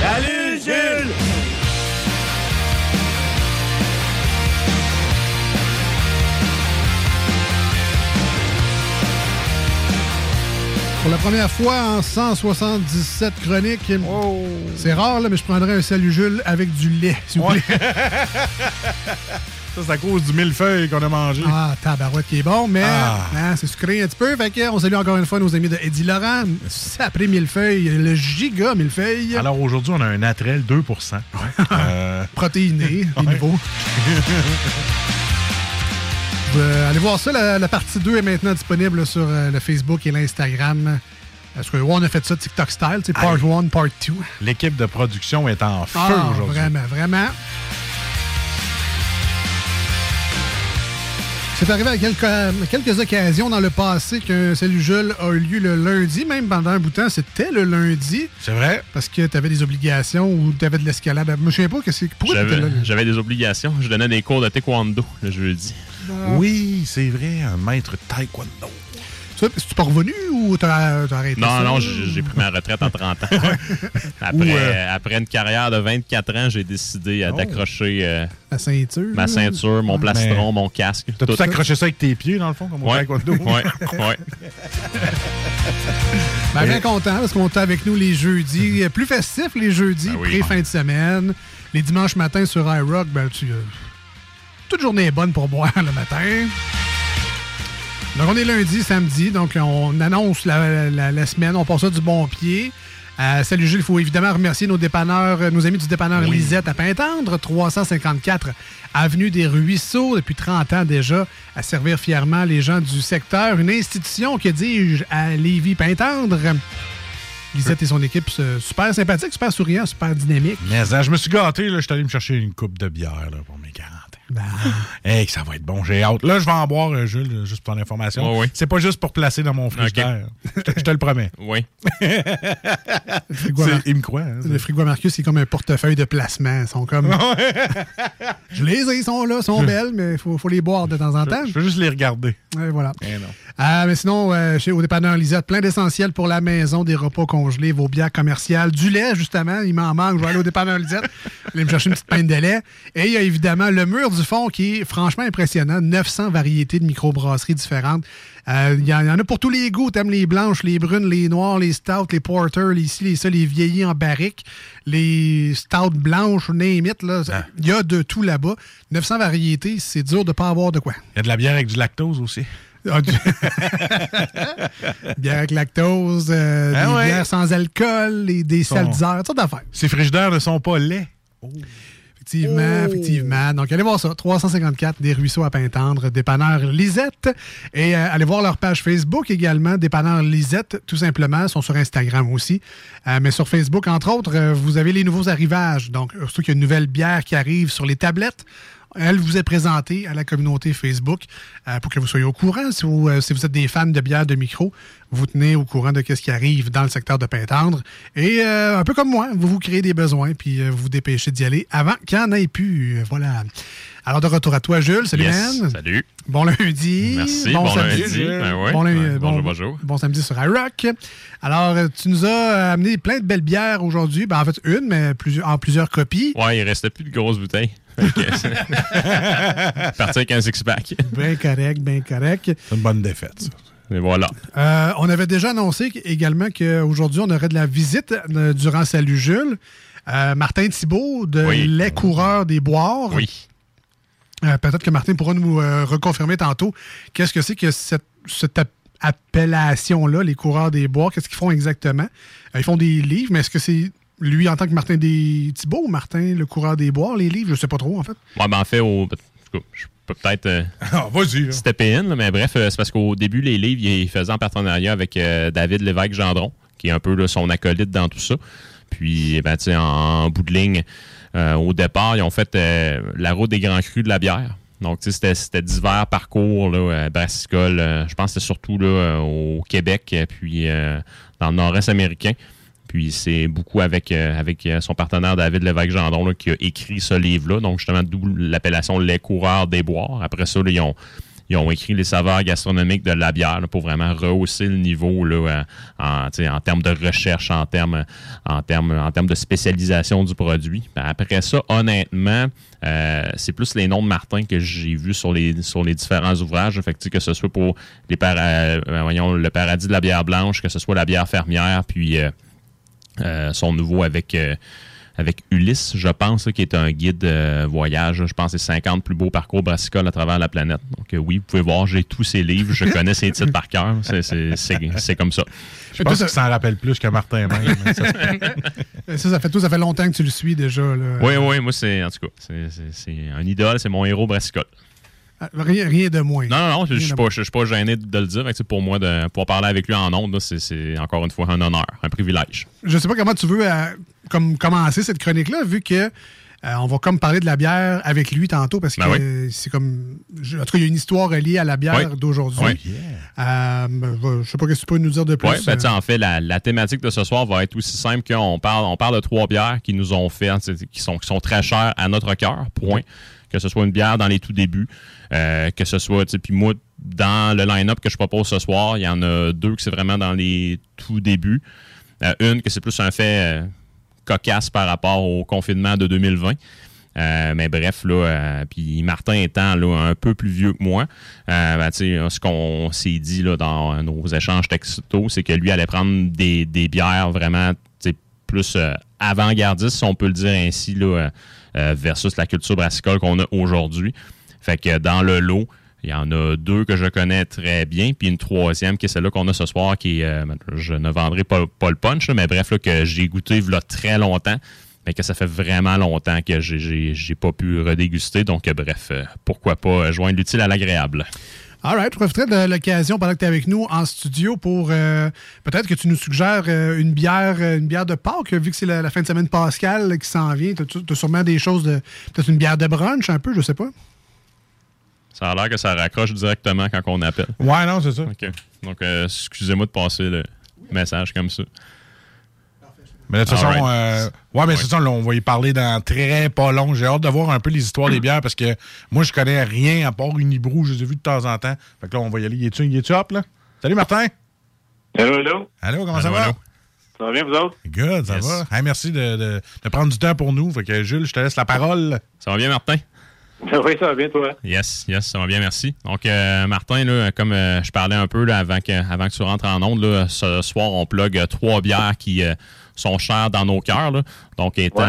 Salut Jules! Pour la première fois en 177 chroniques, oh. C'est rare, là, mais je prendrais un salut Jules avec du lait, s'il vous plaît. Ouais. Ça, c'est à cause du millefeuille qu'on a mangé. Ah, tabarouette qui est bon, mais hein, c'est sucré un petit peu. Fait qu'on salue encore une fois nos amis de Eddie Laurent. Sapré millefeuille, le giga millefeuille. Alors aujourd'hui, on a un naturel 2%. Protéiné, les niveaux. Allez voir ça, la partie 2 est maintenant disponible sur le Facebook et l'Instagram. Parce que on a fait ça TikTok style, c'est part 1, part 2. L'équipe de production est en feu aujourd'hui. Vraiment, vraiment. C'est arrivé à quelques occasions dans le passé qu'un Salut Jules a eu lieu le lundi. Même pendant un bout de temps, c'était le lundi. C'est vrai. Parce que t'avais des obligations ou t'avais de l'escalade. Je me souviens pas que c'est... Pourquoi t'étais là? J'avais des obligations. Je donnais des cours de taekwondo le jeudi. Oui, c'est vrai. Un maître taekwondo. C'est-tu pas revenu ou t'as arrêté? Non, j'ai pris ma retraite en 30 ans. Après une carrière de 24 ans, j'ai décidé d'accrocher ma ceinture, mon plastron, mon casque. T'as tout accroché ça avec tes pieds, dans le fond, comme on dit à Quando? Oui. Bien content, parce qu'on était avec nous les jeudis. Plus festifs les jeudis, pré-fin de semaine. Les dimanches matins sur iRock, toute journée est bonne pour boire le matin. Donc, on est lundi, samedi, donc on annonce la semaine, on passe ça du bon pied. Salut Jules, il faut évidemment remercier nos amis du dépanneur Lisette à Pintendre, 354 Avenue des Ruisseaux, depuis 30 ans déjà, à servir fièrement les gens du secteur. Une institution, que dis-je, à Lévis-Pintendre. Lisette et son équipe, super sympathique, super souriant, super dynamique. Mais je me suis gâté, je suis allé me chercher une coupe de bière là, pour mes 40 ans. Hey, ça va être bon, j'ai hâte. Là, je vais en boire, Jules, juste pour ton information. Oh, oui. C'est pas juste pour placer dans mon frigidaire. Okay. Je te le promets. Oui. Il me croit. Hein, le frigo à Marcus, c'est comme un portefeuille de placement. Ils sont comme... Je les ai, ils sont là, ils sont belles, mais il faut les boire de temps en temps. Je veux juste les regarder. Et voilà. Et non. Mais sinon, chez au dépanneur Lisette, plein d'essentiels pour la maison, des repas congelés, vos bières commerciales, du lait, justement, il m'en manque. Je vais aller au dépanneur Lisette, aller me chercher une petite pinte de lait. Et il y a évidemment le mur du fond qui est franchement impressionnant. 900 variétés de microbrasseries différentes. Il y en a pour tous les goûts. T'aimes les blanches, les brunes, les noires, les stouts, les porters, les vieillis en barrique, les stouts blanches, name it, là. Il y a de tout là-bas. 900 variétés, c'est dur de pas avoir de quoi. Il y a de la bière avec du lactose aussi. Bière avec lactose, des bières sans alcool, des saliseurs, toutes sortes d'affaires. Ces frigidaires ne sont pas laids. Oh. Effectivement. Donc, allez voir ça. 354 des Ruisseaux à Pintendre, dépanneur Lisette. Et allez voir leur page Facebook également, dépanneur Lisette, tout simplement. Ils sont sur Instagram aussi. Mais sur Facebook, entre autres, vous avez les nouveaux arrivages. Donc, surtout qu'il y a une nouvelle bière qui arrive sur les tablettes. Elle vous est présentée à la communauté Facebook pour que vous soyez au courant. Si vous êtes des fans de bière de micro, vous tenez au courant de ce qui arrive dans le secteur de Pintendre. Et un peu comme moi, vous créez des besoins puis vous vous dépêchez d'y aller avant qu'il n'y en ait plus. Voilà. Alors, de retour à toi, Jules. Salut, Anne. Salut. Bon lundi. Merci. Bon samedi. Lundi. Bonjour. Bon samedi sur iRock. Alors, tu nous as amené plein de belles bières aujourd'hui. En fait, une, mais en plusieurs copies. Oui, il ne restait plus de grosses bouteilles. Partir avec un six-pack. Bien correct. C'est une bonne défaite, ça. Et voilà. On avait déjà annoncé également qu'aujourd'hui, on aurait de la visite durant Salut Jules. Martin Thibault de Les Coureurs des Bois. Oui. Peut-être que Martin pourra nous reconfirmer tantôt qu'est-ce que c'est que cette appellation-là, Les Coureurs des Bois. Qu'est-ce qu'ils font exactement? Ils font des livres, mais est-ce que c'est... Lui, en tant que Martin Thibault, Martin, le coureur des boires, les livres, je sais pas trop, en fait. Ouais, ben en fait, je peux peut-être stepper in, là, mais bref, c'est parce qu'au début, les livres, ils faisaient en partenariat avec David Lévesque-Gendron, qui est un peu là, son acolyte dans tout ça. Puis, ben, tu sais, en bout de ligne, au départ, ils ont fait la route des grands crus de la bière. Donc, tu sais, c'était divers parcours, là, brassicole, je pense que c'était surtout là, au Québec, puis dans le nord-est américain. Puis c'est beaucoup avec son partenaire David Lévesque-Gendron là, qui a écrit ce livre-là. Donc justement, d'où l'appellation « Les coureurs des boires ». Après ça, là, ils ont écrit les saveurs gastronomiques de la bière là, pour vraiment rehausser le niveau là, en termes de recherche, en termes de spécialisation du produit. Ben, après ça, honnêtement, c'est plus les noms de Martin que j'ai vus sur les différents ouvrages. Fait que ce soit pour le paradis de la bière blanche, que ce soit la bière fermière, puis... son nouveau avec Ulysse, je pense, là, qui est un guide voyage. Je pense que c'est 50 plus beaux parcours brassicoles à travers la planète. Donc oui, vous pouvez voir, j'ai tous ces livres. Je connais ces titres par cœur. C'est comme ça. Je pense qu'il s'en rappelle plus que Martin même. Ça fait longtemps que tu le suis déjà. Là. Oui, moi, c'est un idole. C'est mon héros brassicole. Rien de moins. Non, je ne suis pas gêné de le dire. Pour moi, de pouvoir parler avec lui en ondes, là, c'est encore une fois un honneur, un privilège. Je ne sais pas comment tu veux commencer cette chronique-là, vu que on va comme parler de la bière avec lui tantôt, parce que c'est comme... En tout cas, il y a une histoire reliée à la bière d'aujourd'hui. Oui. Je ne sais pas ce que tu peux nous dire de plus. Oui, en fait, la thématique de ce soir va être aussi simple qu'on parle de trois bières qui nous ont fait, qui sont très chères à notre cœur, point. Que ce soit une bière dans les tout débuts, que ce soit... Puis moi, dans le line-up que je propose ce soir, il y en a deux que c'est vraiment dans les tout débuts. Une que c'est plus un fait cocasse par rapport au confinement de 2020. Mais bref, là, puis Martin étant là, un peu plus vieux que moi, ce qu'on s'est dit là, dans nos échanges textos, c'est que lui allait prendre des bières vraiment plus avant-gardistes, si on peut le dire ainsi, là, versus la culture brassicole qu'on a aujourd'hui. Fait que dans le lot, il y en a deux que je connais très bien, puis une troisième qui est celle-là qu'on a ce soir, qui est, je ne vendrai pas le punch, là, mais bref, là, que j'ai goûté là, très longtemps, mais que ça fait vraiment longtemps que j'ai pas pu redéguster. Donc, bref, pourquoi pas joindre l'utile à l'agréable. All right, je profiterai de l'occasion pendant que tu es avec nous en studio pour peut-être que tu nous suggères une bière de Pâques, vu que c'est la fin de semaine pascale qui s'en vient. Tu as sûrement des choses de... Peut-être une bière de brunch un peu, je sais pas. Ça a l'air que ça raccroche directement quand on appelle. Ouais, non, c'est ça. OK. Donc, excusez-moi de passer le message comme ça. Mais de toute façon, on va y parler dans très pas long. J'ai hâte de voir un peu les histoires des bières parce que moi, je connais rien à part Unibroue. Je les ai vues de temps en temps. Fait que là, on va y aller. Y est-tu hop, là? Salut, Martin! Hello! Allô, comment ça va? Hello. Ça va bien, vous autres? Good, ça va. Hey, merci de prendre du temps pour nous. Fait que, Jules, je te laisse la parole. Ça va bien, Martin? Oui, ça va bien, toi. Yes, ça va bien, merci. Donc, Martin, là, comme je parlais un peu là, avant que tu rentres en onde, là, ce soir, on plug trois bières qui sont chères dans nos cœurs. Là. Donc, étant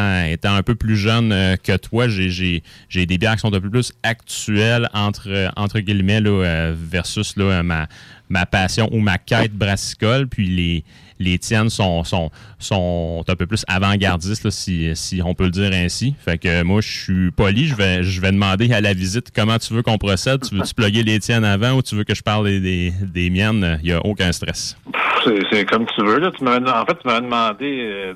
un peu plus jeune que toi, j'ai des bières qui sont un peu plus actuelles, entre guillemets, là, versus là, ma passion ou ma quête brassicole. Puis les tiennes sont un peu plus avant-gardistes, là, si on peut le dire ainsi. Fait que moi, je suis poli. Je vais demander à la visite comment tu veux qu'on procède. Tu veux-tu plugger les tiennes avant ou tu veux que je parle des miennes? Il n'y a aucun stress. C'est comme tu veux. Là. Tu m'avais demandé...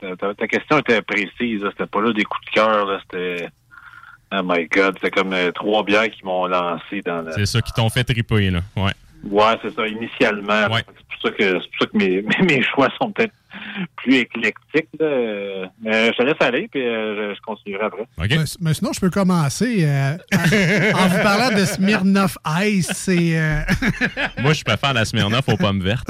Ta question était précise. Là. C'était pas là des coups de cœur. Là. C'était... Oh my God. C'était comme trois bières qui m'ont lancé dans la... C'est ça qui t'ont fait triper, là. Ouais. Ouais, c'est ça, initialement. Ouais. C'est pour ça que mes choix sont peut-être plus éclectiques. Là. Mais je te laisse aller, puis je continuerai après. Okay. Mais sinon, je peux commencer en vous parlant de Smirnoff Ice. Moi, je préfère la Smirnoff aux pommes vertes.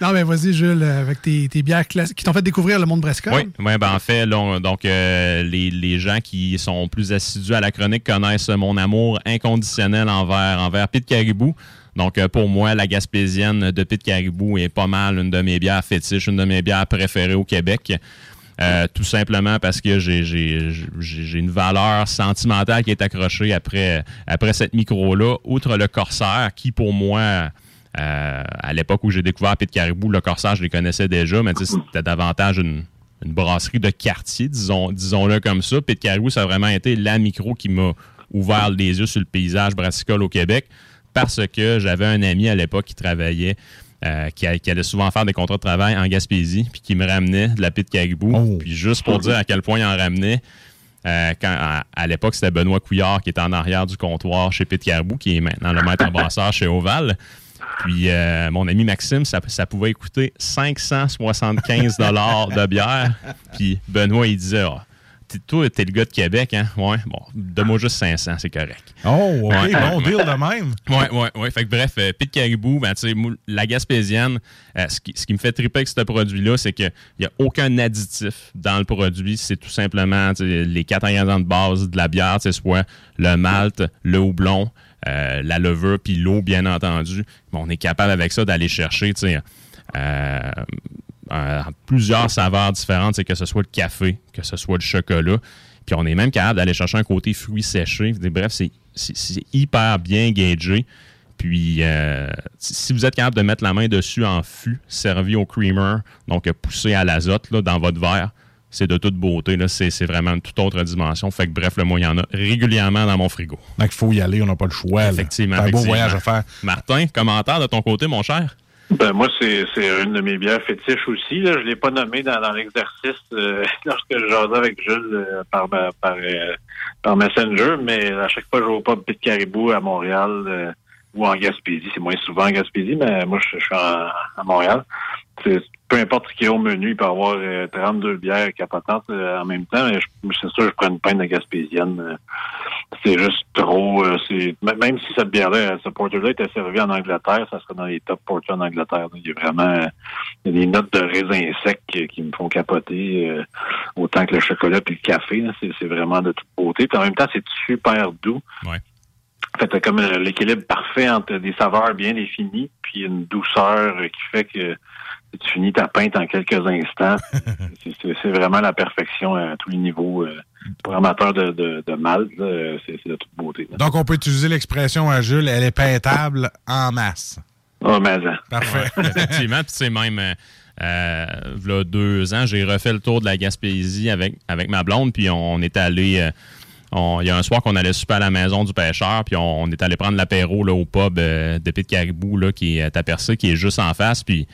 Non, mais vas-y, Jules, avec tes bières classiques qui t'ont fait découvrir le monde Brescor. Oui, ouais, ben, en fait, là, les gens qui sont plus assidus à la chronique connaissent mon amour inconditionnel envers Pied-de-Caribou. Donc, pour moi, la Gaspésienne de Pied-de-Caribou est pas mal une de mes bières fétiches, une de mes bières préférées au Québec. Tout simplement parce que j'ai une valeur sentimentale qui est accrochée après cette micro-là. Outre le Corsaire, qui pour moi, à l'époque où j'ai découvert Pied-de-Caribou, le Corsaire, je les connaissais déjà, mais c'était davantage une brasserie de quartier, disons-le comme ça. Pied-de-Caribou, ça a vraiment été la micro qui m'a ouvert les yeux sur le paysage brassicole au Québec, parce que j'avais un ami à l'époque qui travaillait qui allait souvent faire des contrats de travail en Gaspésie, puis qui me ramenait de la Pied-de-Caribou. Oh. Puis juste pour dire à quel point il en ramenait, à l'époque, c'était Benoît Couillard qui était en arrière du comptoir chez Pied-de-Caribou, qui est maintenant le maître brasseur chez Oval. Puis mon ami Maxime, ça pouvait coûter 575 $ de bière. Puis Benoît, il disait... Oh, toi, t'es le gars de Québec, hein? Ouais. Bon, donne-moi juste 500, c'est correct. Oh, OK, ouais, bon deal de même. Ouais. Fait que bref, Pied-de-Caribou, ben, tu sais, la Gaspésienne, ce qui me fait triper avec ce produit-là, c'est qu'il n'y a aucun additif dans le produit. C'est tout simplement les 4 ingrédients de base de la bière, soit le malt, le houblon, la levure, puis l'eau, bien entendu. Bon, on est capable avec ça d'aller chercher, tu sais... plusieurs saveurs différentes, c'est que ce soit le café, que ce soit le chocolat. Puis on est même capable d'aller chercher un côté fruit séché. Bref, c'est hyper bien gagé. Puis si vous êtes capable de mettre la main dessus en fût, servi au creamer, donc poussé à l'azote là, dans votre verre, c'est de toute beauté. Là. C'est vraiment une toute autre dimension. Fait que bref, le moi, il y en a régulièrement dans mon frigo. Donc il faut y aller, on n'a pas le choix. Effectivement. C'est un beau voyage à faire. Martin, commentaire de ton côté, mon cher? Ben moi, c'est une de mes bières fétiches aussi. Là. Je ne l'ai pas nommée dans l'exercice lorsque je jasais avec Jules par Messenger, mais à chaque fois, je vais au pub Pied-de-Caribou à Montréal ou en Gaspésie. C'est moins souvent en Gaspésie, mais moi, je suis à Montréal. C'est, peu importe ce qu'il y a au menu, il peut y avoir 32 bières capotantes en même temps. Mais c'est sûr, je prends une pinte de Gaspésienne. C'est juste trop... même si cette bière-là, ce porter-là était servi en Angleterre, ça serait dans les top porters en Angleterre. Il y a vraiment des notes de raisin sec qui me font capoter autant que le chocolat et le café. Là, c'est vraiment de toute beauté. Puis en même temps, c'est super doux. Ouais. En fait, t'as comme l'équilibre parfait entre des saveurs bien définies puis une douceur qui fait que tu finis ta pinte en quelques instants. C'est vraiment la perfection à tous les niveaux. Pour amateur de malt, c'est de toute beauté. Là. Donc, on peut utiliser l'expression à Jules, elle est peintable en masse. Oh, mais ça. Parfait. Ouais, effectivement, puis c'est même... il y a 2 ans, j'ai refait le tour de la Gaspésie avec ma blonde, puis on est allé... il y a un soir qu'on allait souper à la maison du pêcheur, puis on est allé prendre l'apéro là, au pub de Pied-de-Caribou, là, qui est à Percé, qui est juste en face, puis...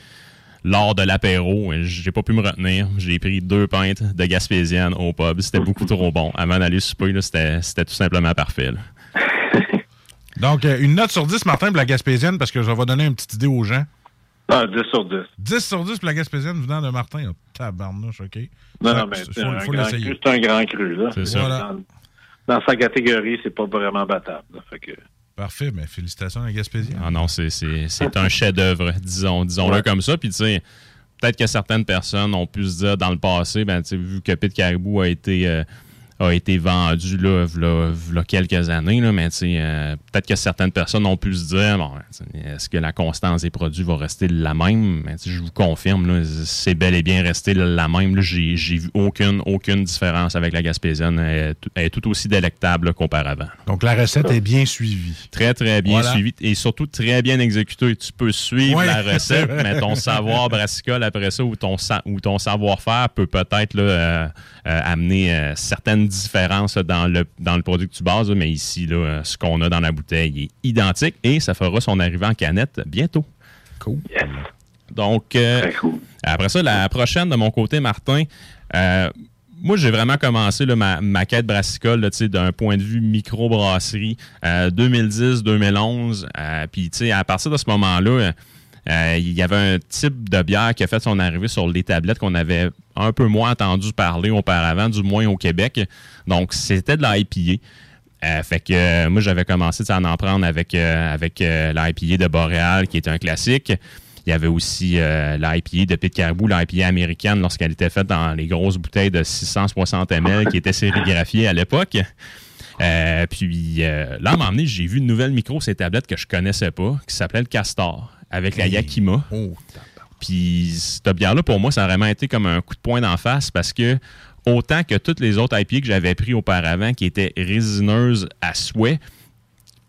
Lors de l'apéro, j'ai pas pu me retenir. J'ai pris 2 pintes de Gaspésienne au pub. C'était beaucoup trop bon. Avant d'aller souper, là, c'était tout simplement parfait. Donc, une note sur 10, Martin, pour la Gaspésienne, parce que ça va donner une petite idée aux gens. Ah, 10 sur 10. 10 sur 10 pour la Gaspésienne venant de Martin. Oh, tabarnouche, OK. Non, mais c'est un grand cru. Là. C'est ça. Voilà. Dans sa catégorie, c'est pas vraiment battable. Là, fait que... Parfait, mais félicitations à la Gaspésie. Ah non, c'est un chef-d'œuvre, disons-le comme ça. Puis tu sais, peut-être que certaines personnes ont pu se dire dans le passé, ben tu sais, vu que Pied-de-Caribou a été vendu là quelques années, là, mais tu sais, peut-être que certaines personnes ont pu se dire, bon, est-ce que la constance des produits va rester la même? Ben, je vous confirme, là, c'est bel et bien resté la même. Là, j'ai vu aucune différence avec la Gaspésienne. Elle est tout aussi délectable là, qu'auparavant. Donc, la recette est bien suivie. Très, très bien suivie et surtout très bien exécutée. Tu peux suivre la recette, mais ton savoir brassicole après ça ou ton savoir-faire peut peut-être là, amener certaines différence dans le produit que tu bases, mais ici, là, ce qu'on a dans la bouteille est identique et ça fera son arrivée en canette bientôt. Cool. Yes. Donc, après ça, la prochaine de mon côté, Martin, moi, j'ai vraiment commencé là, ma quête brassicole là, d'un point de vue micro-brasserie 2010-2011. Puis, tu sais, à partir de ce moment-là, il y avait un type de bière qui a fait son arrivée sur les tablettes qu'on avait un peu moins entendu parler auparavant, du moins au Québec. Donc, c'était de l'IPA. Fait que moi, j'avais commencé à en prendre avec l'IPA de Boréal, qui est un classique. Il y avait aussi l'IPA de Pied-de-Caribou, l'IPA américaine, lorsqu'elle était faite dans les grosses bouteilles de 660 ml qui étaient sérigraphiées à l'époque. Puis là, à un moment donné, j'ai vu une nouvelle micro sur les tablettes que je connaissais pas, qui s'appelait le Castor, avec la Yakima. Oh, puis cette bière-là, pour moi, ça a vraiment été comme un coup de poing d'en face parce que autant que toutes les autres IPA que j'avais pris auparavant qui étaient résineuses à souhait,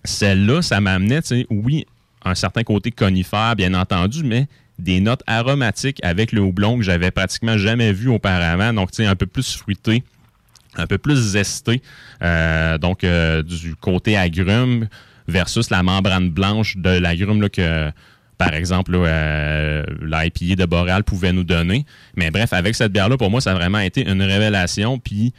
celle-là, ça m'amenait, tu sais, oui, un certain côté conifère, bien entendu, mais des notes aromatiques avec le houblon que j'avais pratiquement jamais vu auparavant. Donc, tu sais, un peu plus fruité, un peu plus zesté. Donc, du côté agrume versus la membrane blanche de l'agrume là, que... Par exemple, l'IPA de Boréal pouvait nous donner. Mais bref, avec cette bière-là, pour moi, ça a vraiment été une révélation. Puis,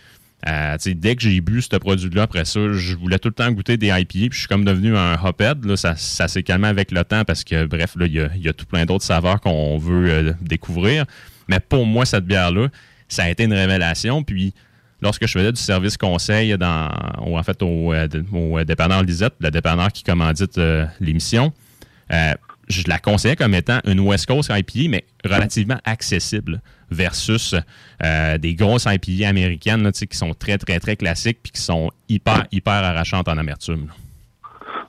dès que j'ai bu ce produit-là, après ça, je voulais tout le temps goûter des IPA. Puis, je suis comme devenu un hophead. Là, ça s'est calmé avec le temps parce que, bref, là, il y a tout plein d'autres saveurs qu'on veut découvrir. Mais pour moi, cette bière-là, ça a été une révélation. Puis, lorsque je faisais du service conseil au dépanneur Lisette, le dépanneur qui commandite l'émission, je la conseillais comme étant une West Coast IPA, mais relativement accessible versus des grosses IPA américaines là, qui sont très, très, très classiques puis qui sont hyper, hyper arrachantes en amertume.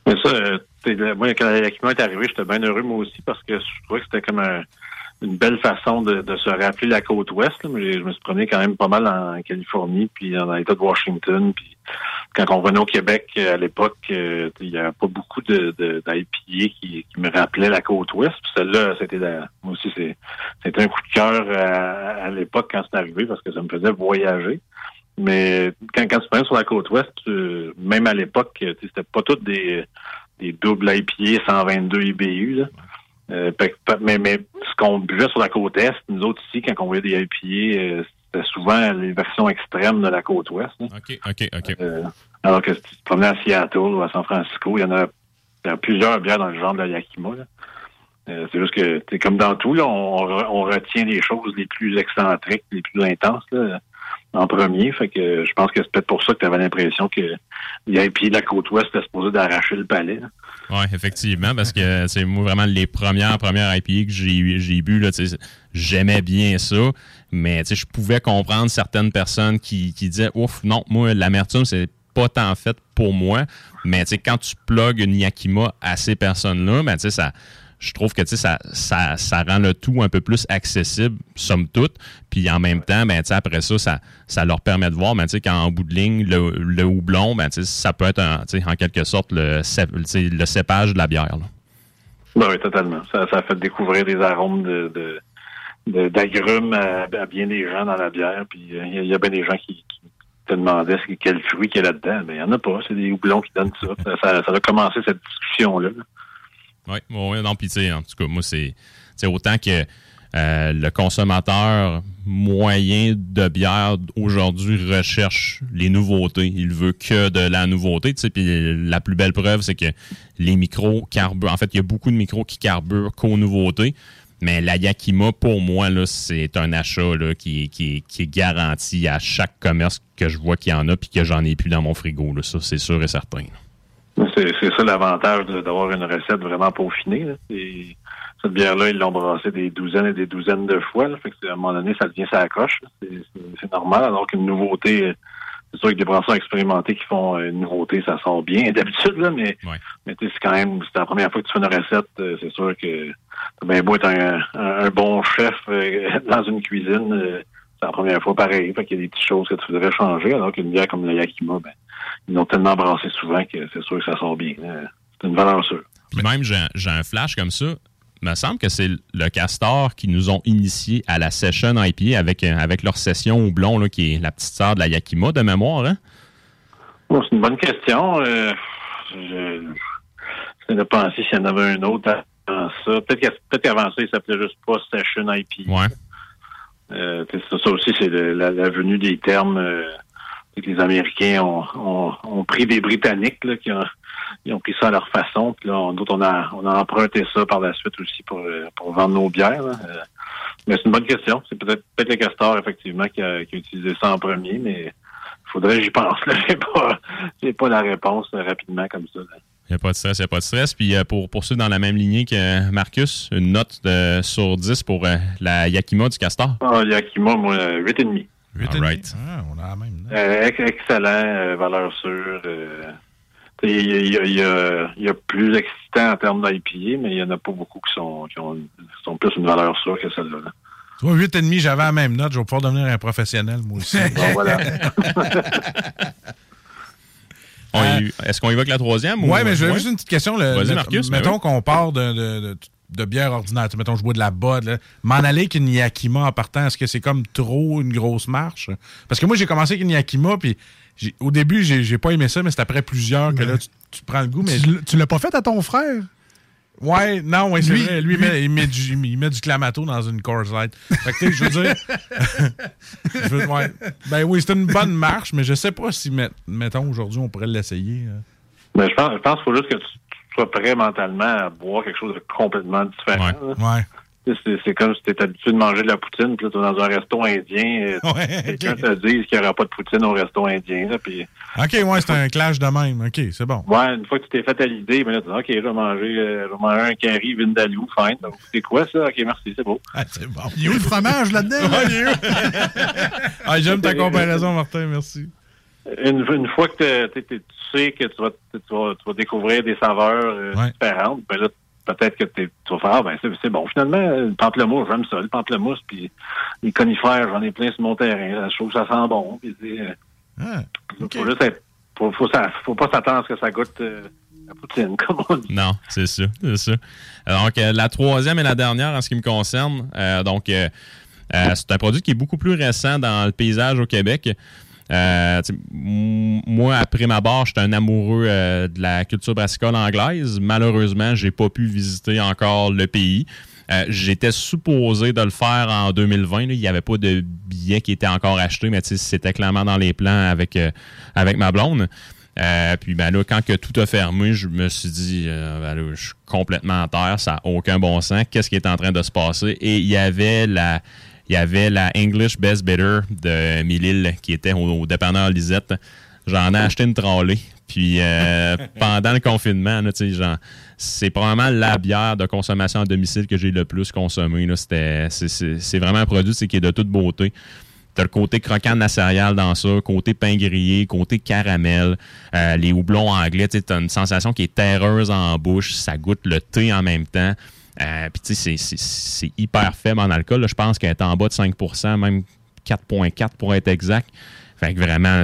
Mais ça, moi, quand la Yakima est arrivée, j'étais bien heureux moi aussi parce que je trouvais que c'était comme une belle façon de se rappeler la côte ouest. Je me suis promené quand même pas mal en Californie puis dans l'État de Washington. Puis quand on venait au Québec à l'époque, il n'y avait pas beaucoup d'IPA qui me rappelaient la côte ouest. Puis celle-là, c'était moi aussi, c'était un coup de cœur à l'époque quand c'est arrivé parce que ça me faisait voyager. Mais quand tu prenais sur la côte ouest, même à l'époque, c'était pas toutes des doubles IPA 122 IBU. Là. Mais ce qu'on buvait sur la côte est, nous autres ici, quand on voyait des IPA, c'était souvent les versions extrêmes de la côte ouest. Là. OK. Alors que si tu te promenais à Seattle ou à San Francisco, il y a plusieurs bières dans le genre de la Yakima. Là. C'est juste que, c'est comme dans tout, là, on retient les choses les plus excentriques, les plus intenses là, en premier. Fait que je pense que c'est peut-être pour ça que tu avais l'impression que les IPA de la côte ouest étaient supposés d'arracher le palais. Là. Oui, effectivement, parce que c'est moi vraiment les premières IPA que j'ai bu, là, j'aimais bien ça, mais je pouvais comprendre certaines personnes qui disaient « Ouf, non, moi, l'amertume, c'est pas tant fait pour moi », mais quand tu plugues une Yakima à ces personnes-là, ben, ça... Je trouve que ça rend le tout un peu plus accessible, somme toute. Puis en même temps, ben, après ça leur permet de voir ben, qu'en bout de ligne, le houblon, ben, ça peut être en quelque sorte le cépage de la bière. Ben oui, totalement. Ça fait découvrir des arômes d'agrumes à bien des gens dans la bière. Puis il y a bien des gens qui te demandaient quel fruit qu'il y a là-dedans. Mais il n'y en a pas. C'est des houblons qui donnent ça. Ça a commencé cette discussion-là. Oui, non, puis tu sais, en tout cas, moi, c'est autant que le consommateur moyen de bière aujourd'hui recherche les nouveautés. Il veut que de la nouveauté, tu sais, puis la plus belle preuve, c'est que les micros carburent. En fait, il y a beaucoup de micros qui carburent qu'aux nouveautés, mais la Yakima, pour moi, là, c'est un achat là, qui est garanti à chaque commerce que je vois qu'il y en a puis que j'en ai plus dans mon frigo, là, ça, c'est sûr et certain, là. C'est ça l'avantage d'avoir une recette vraiment peaufinée. Là. Cette bière-là, ils l'ont brassée des douzaines et des douzaines de fois. Là. Fait que, à un moment donné, ça devient sa coche. C'est normal. Alors qu'une nouveauté, c'est sûr que des brasseurs expérimentés qui font une nouveauté, ça sort bien d'habitude. Là, mais c'est quand même, c'est la première fois que tu fais une recette. C'est sûr que t'as bien beau être un bon chef dans une cuisine. C'est la première fois pareil. Fait qu'il y a des petites choses que tu voudrais changer. Alors qu'une bière comme la Yakima, ben, ils l'ont tellement brassé souvent que c'est sûr que ça sort bien. C'est une valeur sûre. Puis même, j'ai un flash comme ça. Il me semble que c'est le Castor qui nous ont initiés à la session IPA avec leur session au blond, là, qui est la petite sœur de la Yakima, de mémoire. Hein? Bon, c'est une bonne question. Je ne pensais s'il y en avait un autre avant ça. Peut-être qu'avant ça, il ne s'appelait juste pas session IPA. Ouais. Ça aussi, c'est la venue des termes... que les Américains ont pris des Britanniques là, qui ont pris ça à leur façon. Puis là, on a emprunté ça par la suite aussi pour vendre nos bières. Là. Mais c'est une bonne question. C'est peut-être le Castor, effectivement, qui a utilisé ça en premier, mais il faudrait que j'y pense. Là. J'ai pas la réponse rapidement comme ça. Là. Il n'y a pas de stress, il n'y a pas de stress. Puis pour poursuivre dans la même lignée que Marcus, une note sur 10 pour la Yakima du Castor. Ah, Yakima, moi, 8,5. 8,5. Right. Ah, on a la même note. Excellent, valeur sûre. Il y a plus excitant en termes d'IPA, mais il n'y en a pas beaucoup qui ont plus une valeur sûre que celle-là. Tu vois, 8,5, j'avais la même note. Je vais pouvoir devenir un professionnel, moi aussi. Bon, voilà. Est-ce qu'on évoque la troisième? Oui, mais j'avais juste une petite question. Vas-y, Marcus. Mettons qu'on part de bière ordinaire. Mettons, je bois de la Bud. M'en aller avec une Yakima en partant, est-ce que c'est comme trop une grosse marche? Parce que moi, j'ai commencé avec une Yakima, puis au début, j'ai pas aimé ça, mais c'est après plusieurs que là, tu prends le goût. Mais tu l'as pas fait à ton frère? Ouais, non, ouais, c'est vrai. Lui, il met du clamato dans une Corsaire. Fait que, je veux dire... Ben oui, c'est une bonne marche, mais je sais pas si, mettons, aujourd'hui, on pourrait l'essayer. Ben, je pense qu'il faut juste que tu sois prêt mentalement à boire quelque chose de complètement différent. Ouais. C'est comme si tu étais habitué de manger de la poutine, puis là, tu es dans un resto indien. Quelqu'un te dit qu'il n'y aura pas de poutine au resto indien. Là, puis... OK, ouais, c'est un clash de même. OK, c'est bon. Ouais, une fois que tu t'es fait à l'idée, ben là, tu dis, OK, je vais manger un curry vindaloo, fine. C'est quoi ça? OK, merci, c'est beau. Ah, c'est bon. Il y a où le fromage là-dedans? Ah, j'aime ta comparaison, Martin, merci. Une fois que tu sais que tu vas découvrir des saveurs différentes, ben là, peut-être que tu vas faire, c'est bon. Finalement, le pamplemousse, j'aime ça. Le pamplemousse, puis les conifères, j'en ai plein sur mon terrain. Je trouve que ça sent bon. Puis, okay. Faut pas s'attendre à ce que ça goûte la poutine, comme on dit. Non, c'est sûr. Donc, la troisième et la dernière en ce qui me concerne. C'est un produit qui est beaucoup plus récent dans le paysage au Québec. Moi, après ma barre, j'étais un amoureux de la culture brassicole anglaise. Malheureusement, j'ai pas pu visiter encore le pays. J'étais supposé de le faire en 2020. Il n'y avait pas de billets qui étaient encore achetés, mais c'était clairement dans les plans avec ma blonde. Puis ben là, quand que tout a fermé, je me suis dit, je suis complètement en terre, ça n'a aucun bon sens. Qu'est-ce qui est en train de se passer? Et il y avait la English Best Bitter de Mille-Îles qui était au dépanneur Lisette. J'en ai acheté une trollée. Puis pendant le confinement, là, c'est probablement la bière de consommation à domicile que j'ai le plus consommée. Là. C'est vraiment un produit qui est de toute beauté. Tu as le côté croquant de la céréale dans ça, côté pain grillé, côté caramel, les houblons anglais. Tu as une sensation qui est terreuse en bouche. Ça goûte le thé en même temps. Puis tu sais, c'est hyper faible en alcool. Je pense qu'elle est en bas de 5%, même 4,4 pour être exact. Fait que vraiment,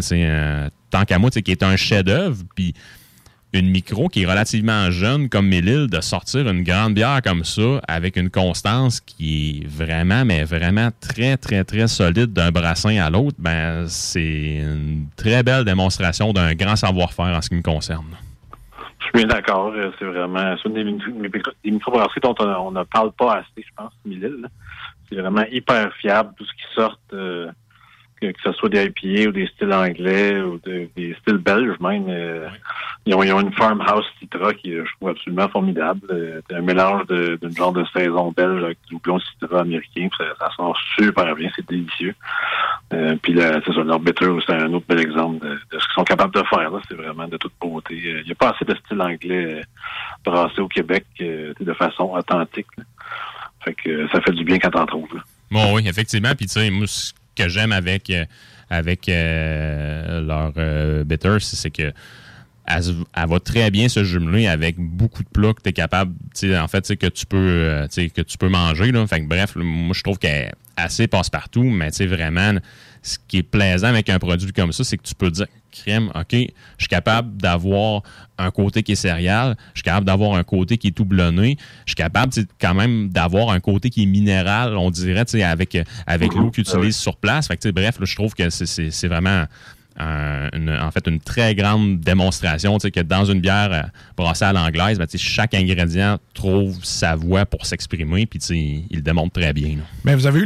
tant qu'à moi, qui est un chef-d'œuvre, puis une micro qui est relativement jeune comme Mille-Îles, de sortir une grande bière comme ça avec une constance qui est vraiment, mais vraiment très, très, très solide d'un brassin à l'autre, ben c'est une très belle démonstration d'un grand savoir-faire en ce qui me concerne. Je suis bien d'accord. C'est vraiment... C'est une des microbrasseries dont on ne parle pas assez, je pense, Mille-Îles. C'est vraiment hyper fiable. Tout ce qui sort, que ce soit des IPA ou des styles anglais ou des styles belges même. Ils ont une farmhouse citra qui je trouve absolument formidable. C'est un mélange d'une genre de saison belge avec du houblon citra américain. Ça sort super bien, c'est délicieux. Puis là, c'est ça, leur bitter, c'est un autre bel exemple de ce qu'ils sont capables de faire. Là. C'est vraiment de toute beauté. Il n'y a pas assez de style anglais brassé au Québec de façon authentique. Là. Fait que ça fait du bien quand t'en trouves. Bon, oui, effectivement. Puis tu sais, moi, que j'aime avec leur bitter, c'est que elle va très bien se jumeler avec beaucoup de plats que tu es capable, en fait, que tu peux manger. Là. Fait que, bref, moi, je trouve qu'elle est assez passe-partout, mais vraiment, ce qui est plaisant avec un produit comme ça, c'est que tu peux dire, crème, OK, je suis capable d'avoir un côté qui est céréal, je suis capable d'avoir un côté qui est tout blonné, je suis capable quand même d'avoir un côté qui est minéral, on dirait, avec l'eau qu'ils utilisent sur place. Fait que, bref, là, je trouve que c'est vraiment... En fait, une très grande démonstration que dans une bière brassée à l'anglaise, chaque ingrédient trouve sa voie pour s'exprimer, puis il le démontre très bien. Mais vous avez eu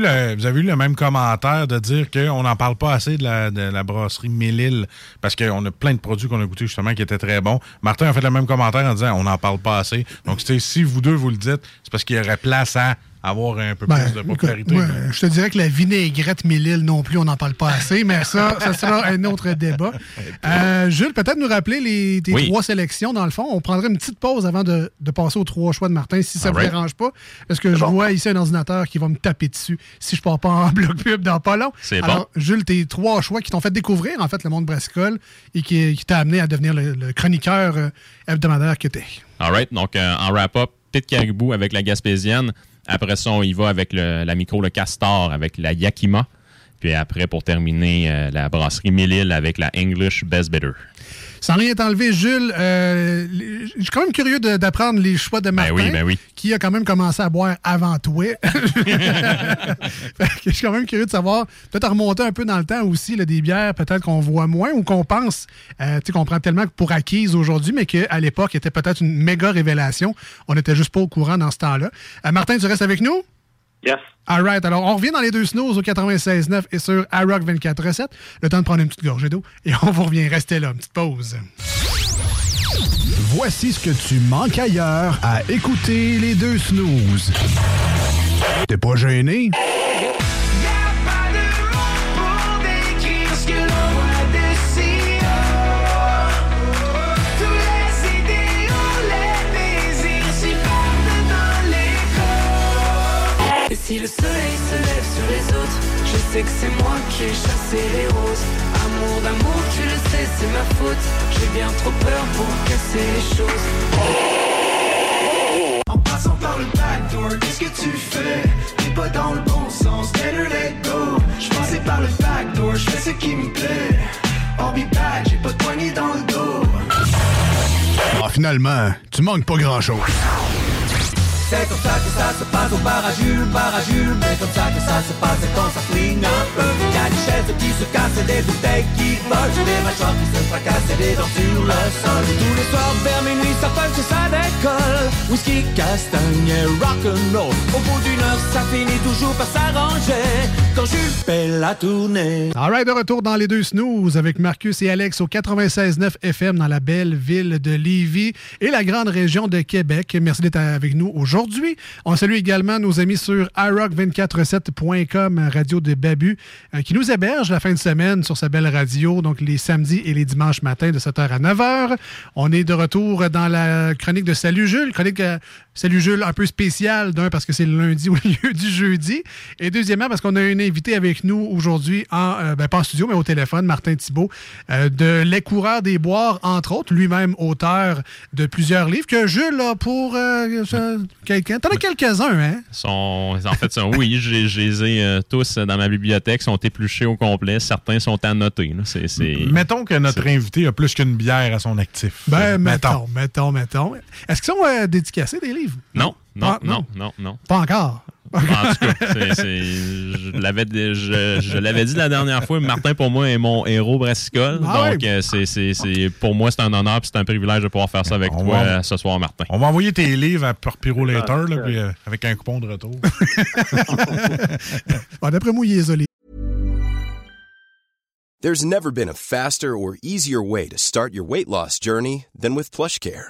le même commentaire de dire qu'on n'en parle pas assez de la brasserie Mille-Îles, parce qu'on a plein de produits qu'on a goûtés justement qui étaient très bons. Martin a fait le même commentaire en disant on n'en parle pas assez. Donc, si vous deux vous le dites, c'est parce qu'il y aurait place à avoir un peu plus de popularité. Écoute, moi, je te dirais que la vinaigrette Mille-Îles non plus, on n'en parle pas assez, mais ça sera un autre débat. Jules, peut-être nous rappeler tes trois sélections, dans le fond. On prendrait une petite pause avant de passer aux trois choix de Martin, si ça ne vous dérange pas. Parce que vois ici un ordinateur qui va me taper dessus si je ne pars pas en bloc pub dans pas long. Alors, Jules, tes trois choix qui t'ont fait découvrir, en fait, le monde brassicole et qui t'a amené à devenir le chroniqueur hebdomadaire que t'es. All right. Donc, en wrap-up, Pied-de-Caribou avec la Gaspésienne. Après ça, on y va avec la micro, le Castor, avec la Yakima. Puis après, pour terminer, la brasserie Mille-Îles avec la English Best Bitter. Sans rien t'enlever, Jules, je suis quand même curieux d'apprendre les choix de Martin, qui a quand même commencé à boire avant toi. Je suis quand même curieux de savoir, peut-être remonter un peu dans le temps aussi, là, des bières peut-être qu'on voit moins ou qu'on pense, tu sais, qu'on prend tellement pour acquises aujourd'hui, mais qu'à l'époque, était peut-être une méga révélation. On n'était juste pas au courant dans ce temps-là. Martin, tu restes avec nous? Yes. All right. Alors, on revient dans les deux snooze au 96.9 et sur iRock 24/7. Le temps de prendre une petite gorgée d'eau et on vous revient. Restez là, une petite pause. Voici ce que tu manques ailleurs à écouter les deux snooze. T'es pas gêné? Si le soleil se lève sur les autres, je sais que c'est moi qui ai chassé les roses. Amour d'amour, tu le sais, c'est ma faute. J'ai bien trop peur pour casser les choses. En passant par le backdoor, qu'est-ce que tu fais? T'es pas dans le bon sens, better let go. J'passais par le backdoor, j'fais ce qui me plaît. I'll be back, j'ai pas de poignée dans le dos. Ah, finalement, tu manques pas grand-chose. C'est comme ça que ça se passe au bar à Jules, mais comme ça que ça se passe et quand ça fligne un peu. Y'a des chaises qui se cassent et des bouteilles qui volent, des mâchoires qui se fracassent et des dents sur le sol. Tous les soirs vers minuit, ça punch et ça décolle. Whisky, castagne et rock'n'roll. Au bout d'une heure, ça finit toujours par s'arranger quand Jules fait la tournée. All right, de retour dans les deux snooze avec Marcus et Alex au 96.9 FM dans la belle ville de Lévis et la grande région de Québec. Merci d'être avec nous aujourd'hui. On salue également nos amis sur iRock247.com, radio de Babu, qui nous héberge la fin de semaine sur sa belle radio, donc les samedis et les dimanches matins de 7h à 9h. On est de retour dans la chronique de Salut Jules, chronique Salut Jules un peu spéciale, d'un parce que c'est le lundi au lieu du jeudi, et deuxièmement parce qu'on a un invité avec nous aujourd'hui, pas en studio, mais au téléphone, Martin Thibault, de Les Coureurs des Bois, entre autres, lui-même auteur de plusieurs livres, que Jules a pour... T'en as quelques-uns, hein? Oui, je les ai tous dans ma bibliothèque, sont épluchés au complet. Certains sont annotés. Là. Mettons que notre invité a plus qu'une bière à son actif. Mettons. Est-ce qu'ils sont dédicacés, des livres? Non. Pas encore. En tout cas, je l'avais dit la dernière fois, Martin, pour moi, est mon héros brassicole. Donc, pour moi, c'est un honneur et c'est un privilège de pouvoir faire ça avec toi ce soir, Martin. On va envoyer tes livres à Pirolator avec un coupon de retour. D'après moi, il est isolé. There's never been a faster or easier way to start your weight loss journey than with PlushCare.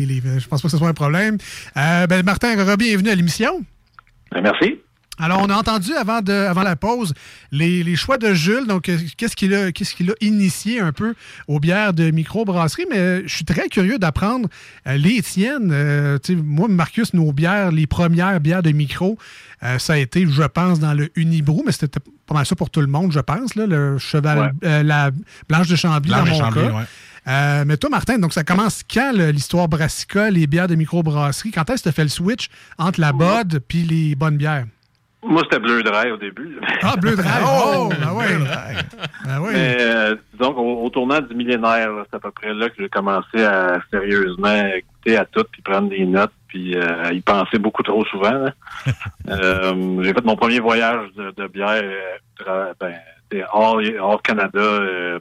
Je pense pas que ce soit un problème. Martin, bienvenue à l'émission. Merci. Alors, on a entendu avant la pause les choix de Jules. Donc, qu'est-ce qu'il a initié un peu aux bières de microbrasserie? Mais je suis très curieux d'apprendre les tiennes. Moi, Marcus, les premières bières de micro, ça a été, je pense, dans le Unibroue, mais c'était pas mal ça pour tout le monde, je pense, là, le cheval, la Blanche de Chambly dans mon cas. Ouais. Mais toi, Martin, donc ça commence quand l'histoire brassica, les bières de microbrasserie? Quand est-ce que tu as fait le switch entre la Bud puis les bonnes bières? Moi, c'était Bleu Dray au début. Ah, Bleu Dray! Oh! Ben oui! Ben oui. Mais, donc, au tournant du millénaire, là, c'est à peu près là que j'ai commencé à sérieusement écouter à tout, puis prendre des notes, puis y penser beaucoup trop souvent. J'ai fait mon premier voyage de bière hors Canada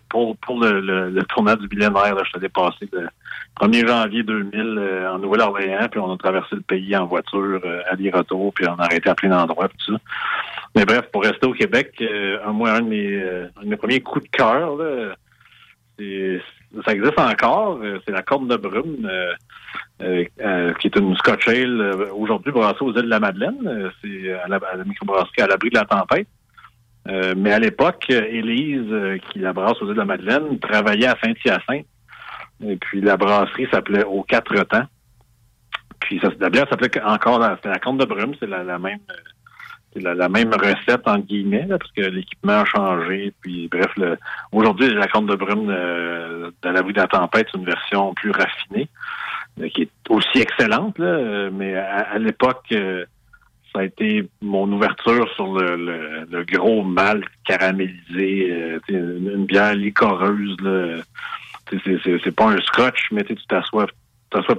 pour le tournant du millénaire. Là, je suis allé passer le 1er janvier 2000 en Nouvelle-Orléans, puis on a traversé le pays en voiture, aller-retour, puis on a arrêté à plein d'endroits, puis tout ça. Mais bref, pour rester au Québec, un de mes premiers coups de cœur, là, ça existe encore, c'est la Corne de Brume, qui est une Scotch Ale, aujourd'hui brassée aux Îles de la Madeleine. C'est à la microbrasserie À l'abri de la tempête. Mais à l'époque, Élise, qui la brasse aux Îles de la Madeleine, travaillait à Saint-Hyacinthe. Et puis la brasserie s'appelait Aux Quatre Temps. Puis la bière s'appelait encore la Corne de Brume, c'est la même recette entre guillemets, là, parce que l'équipement a changé. Puis bref, aujourd'hui la Corne de Brume de l'abri de la tempête, c'est une version plus raffinée, qui est aussi excellente, là, mais à l'époque. Ça a été mon ouverture sur le gros malt caramélisé, une bière liquoreuse. Là. C'est pas un scotch, mais tu t'assois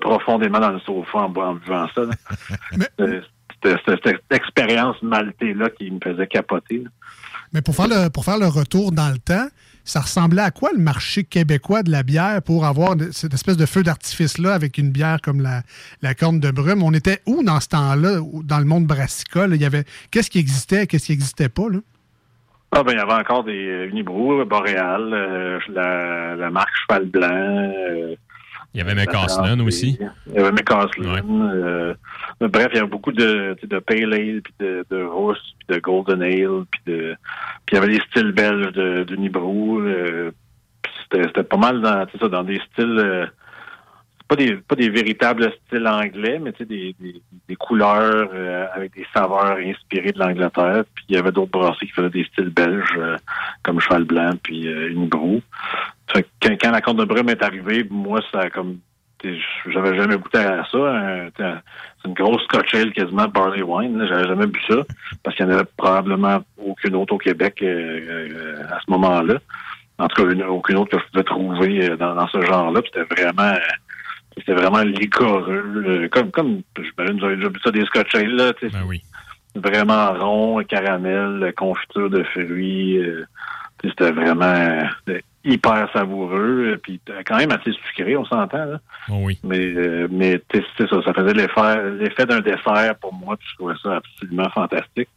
profondément dans le sofa en buvant ça. C'était cette expérience maltée-là qui me faisait capoter. Là. Mais pour faire le retour dans le temps, ça ressemblait à quoi le marché québécois de la bière pour avoir cette espèce de feu d'artifice-là avec une bière comme la Corne de Brume? On était où dans ce temps-là, dans le monde brassicole? Il y avait qu'est-ce qui existait, qu'est-ce qui n'existait pas, là? Ah ben il y avait encore des Unibroue, Boréal, la marque Cheval Blanc. Il y avait McCaslin aussi. Il y avait McCaslin. Ouais. Bref, il y avait beaucoup de Pale Ale, puis de Rousse, puis de Golden Ale, puis il y avait les styles belges d'Unibroue. C'était pas mal dans des styles... Pas des véritables styles anglais, mais des couleurs avec des saveurs inspirées de l'Angleterre. Puis il y avait d'autres brasseries qui faisaient des styles belges, comme Cheval Blanc, puis Unibroue. Fait que quand la Corne de Brume est arrivée, moi, ça comme j'avais jamais goûté à ça. C'est une grosse Scotch Ale quasiment barley wine. Là, j'avais jamais bu ça, parce qu'il n'y en avait probablement aucune autre au Québec à ce moment-là. En tout cas, aucune autre que je pouvais trouver dans ce genre-là. Puis c'était vraiment licoreux. Comme j'imagine, vous avez déjà bu ça des Scotch Ale, là. Ben oui. Vraiment rond, caramel, confiture de fruits. C'était vraiment hyper savoureux. Puis quand même assez sucré, on s'entend, là. Oh oui. Mais c'est ça. Ça faisait l'effet d'un dessert pour moi. Puis je trouvais ça absolument fantastique.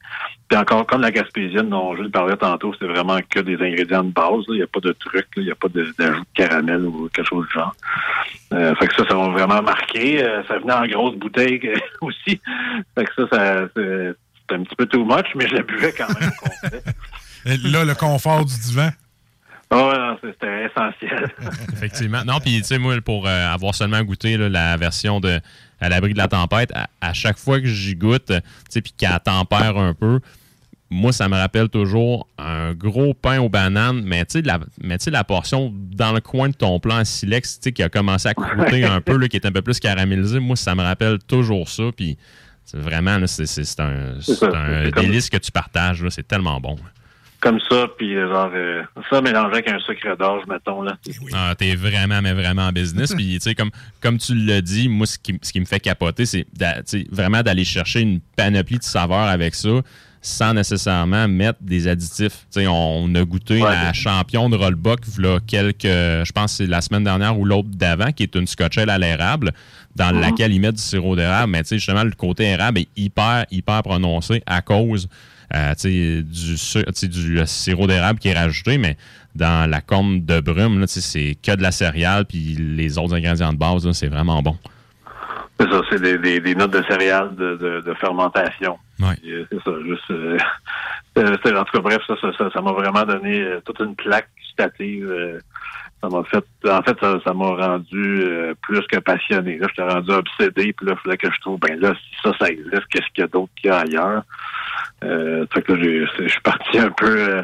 Puis encore, comme la Gaspésienne dont je le parlais tantôt, c'est vraiment que des ingrédients de base. Il n'y a pas de truc, il n'y a pas d'ajout de caramel ou quelque chose du genre. Fait que ça m'a vraiment marqué. Ça venait en grosse bouteille aussi. Fait que c'était un petit peu too much, mais je la buvais quand même. Là, le confort du divan. Oh, non, c'était essentiel. Effectivement. Non, puis tu sais, moi, pour avoir seulement goûté là, la version de À l'abri de la tempête, à chaque fois que j'y goûte, tu sais, puis qu'elle tempère un peu, moi, ça me rappelle toujours un gros pain aux bananes, mais tu sais, la portion dans le coin de ton plan silex, tu sais, qui a commencé à croûter un peu, là, qui est un peu plus caramélisé, moi, ça me rappelle toujours ça, puis vraiment, là, c'est un délice que tu partages, là, c'est tellement bon. Comme ça, puis genre, ça mélangé avec un sucre d'orge, mettons, là. Oui. Ah, t'es vraiment, mais vraiment en business. Puis, tu sais, comme tu l'as dit, moi, ce qui me fait capoter, c'est vraiment d'aller chercher une panoplie de saveurs avec ça, sans nécessairement mettre des additifs. Tu sais, on a goûté la Champion de Rollbuck, là, je pense que c'est la semaine dernière ou l'autre d'avant, qui est une Scotch Ale à l'érable, dans laquelle ils mettent du sirop d'érable. Mais, tu sais, justement, le côté érable est hyper, hyper prononcé à cause... du sirop d'érable qui est rajouté, mais dans la Corne de Brume, là, c'est que de la céréale, puis les autres ingrédients de base, là, c'est vraiment bon. C'est ça, c'est des notes de céréales de fermentation. Ouais. Et c'est ça, juste... en tout cas, bref, ça m'a vraiment donné toute une plaque gustative. Ça m'a fait... En fait, ça m'a rendu plus que passionné. Là, j'étais rendu obsédé, puis là, il fallait que je trouve, ben là, si ça existe, qu'est-ce qu'il y a d'autre qu'il y a ailleurs? Fait que là, je suis parti un peu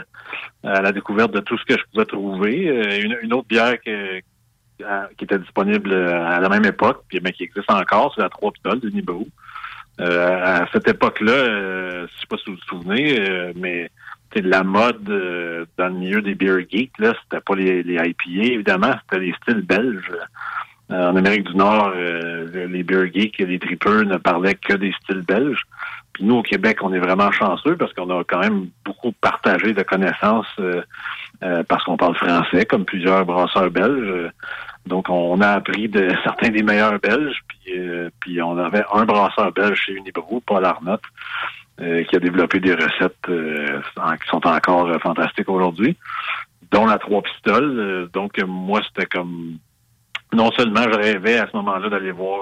à la découverte de tout ce que je pouvais trouver. Une autre bière qui était disponible à la même époque, mais qui existe encore, c'est la Trois Pistoles d'Unibroue. À cette époque-là, je sais pas si vous vous souvenez, mais la mode dans le milieu des beer geeks, là, c'était pas les IPA, évidemment, c'était les styles belges. En Amérique du Nord, les beer geeks et les tripeurs ne parlaient que des styles belges. Puis nous, au Québec, on est vraiment chanceux parce qu'on a quand même beaucoup partagé de connaissances parce qu'on parle français, comme plusieurs brasseurs belges. Donc, on a appris de certains des meilleurs belges. Puis on avait un brasseur belge chez Unibroue, Paul Arnott, qui a développé des recettes qui sont encore fantastiques aujourd'hui, dont la Trois Pistoles. Donc, moi, c'était comme... Non seulement je rêvais à ce moment-là d'aller voir...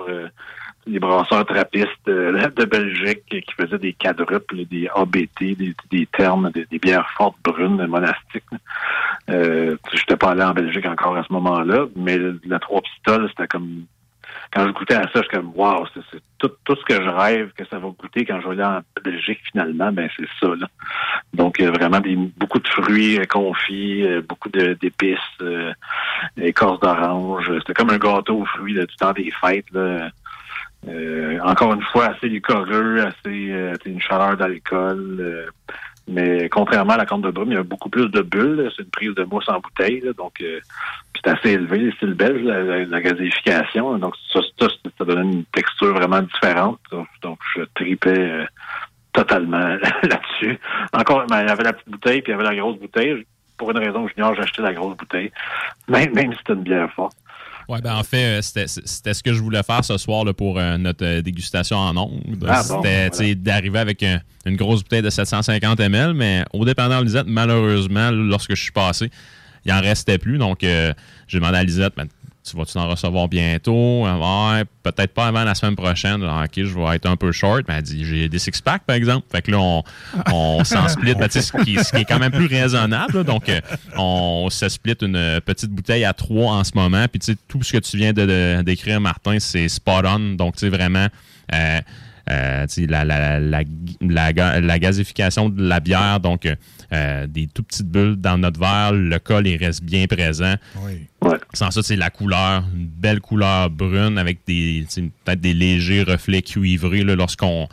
des brasseurs trappistes de Belgique qui faisaient des quadruples, des ABT, des thermes, des bières fortes brunes, monastiques. Je n'étais pas allé en Belgique encore à ce moment-là, mais la Trois Pistoles, c'était comme... Quand je goûtais à ça, je suis comme, wow, c'est tout ce que je rêve que ça va goûter quand je vais aller en Belgique, finalement, ben c'est ça, là. Donc, vraiment, beaucoup de fruits confits, beaucoup d'épices, écorce d'orange. C'était comme un gâteau aux fruits là, du temps des fêtes, là. Encore une fois, assez licoreux, assez une chaleur d'alcool. Mais contrairement à la Corne de Brume, il y a beaucoup plus de bulles. Là. C'est une prise de mousse en bouteille. Là, donc, c'est assez élevé, les styles belges, la gazéification. Là, donc, ça donnait une texture vraiment différente. Donc je tripais totalement là-dessus. Encore, il y avait la petite bouteille, puis il y avait la grosse bouteille. Pour une raison que j'ignore, j'ai acheté la grosse bouteille, même si c'était une bière forte. Oui, ben en fait, c'était ce que je voulais faire ce soir là, pour notre dégustation en ondes. Ah c'était bon, voilà. D'arriver avec une grosse bouteille de 750 ml, mais au dépendant de Lisette, malheureusement, lorsque je suis passé, il n'en restait plus. Donc, j'ai demandé à Lisette, tu vas-tu en recevoir bientôt? Ouais, peut-être pas avant la semaine prochaine. Alors, OK, je vais être un peu short. Mais elle dit, j'ai des six-packs, par exemple. Fait que là, on s'en split. Ben, ce qui est quand même plus raisonnable. Là. Donc, on se split une petite bouteille à 3 en ce moment. Puis, tu sais, tout ce que tu viens d'écrire, Martin, c'est spot on. Donc, tu sais, vraiment... la gazéification de la bière, donc des toutes petites bulles dans notre verre, le col, il reste bien présent. Oui. Sans ça, c'est la couleur, une belle couleur brune avec peut-être des légers reflets cuivrés là, lorsqu'on,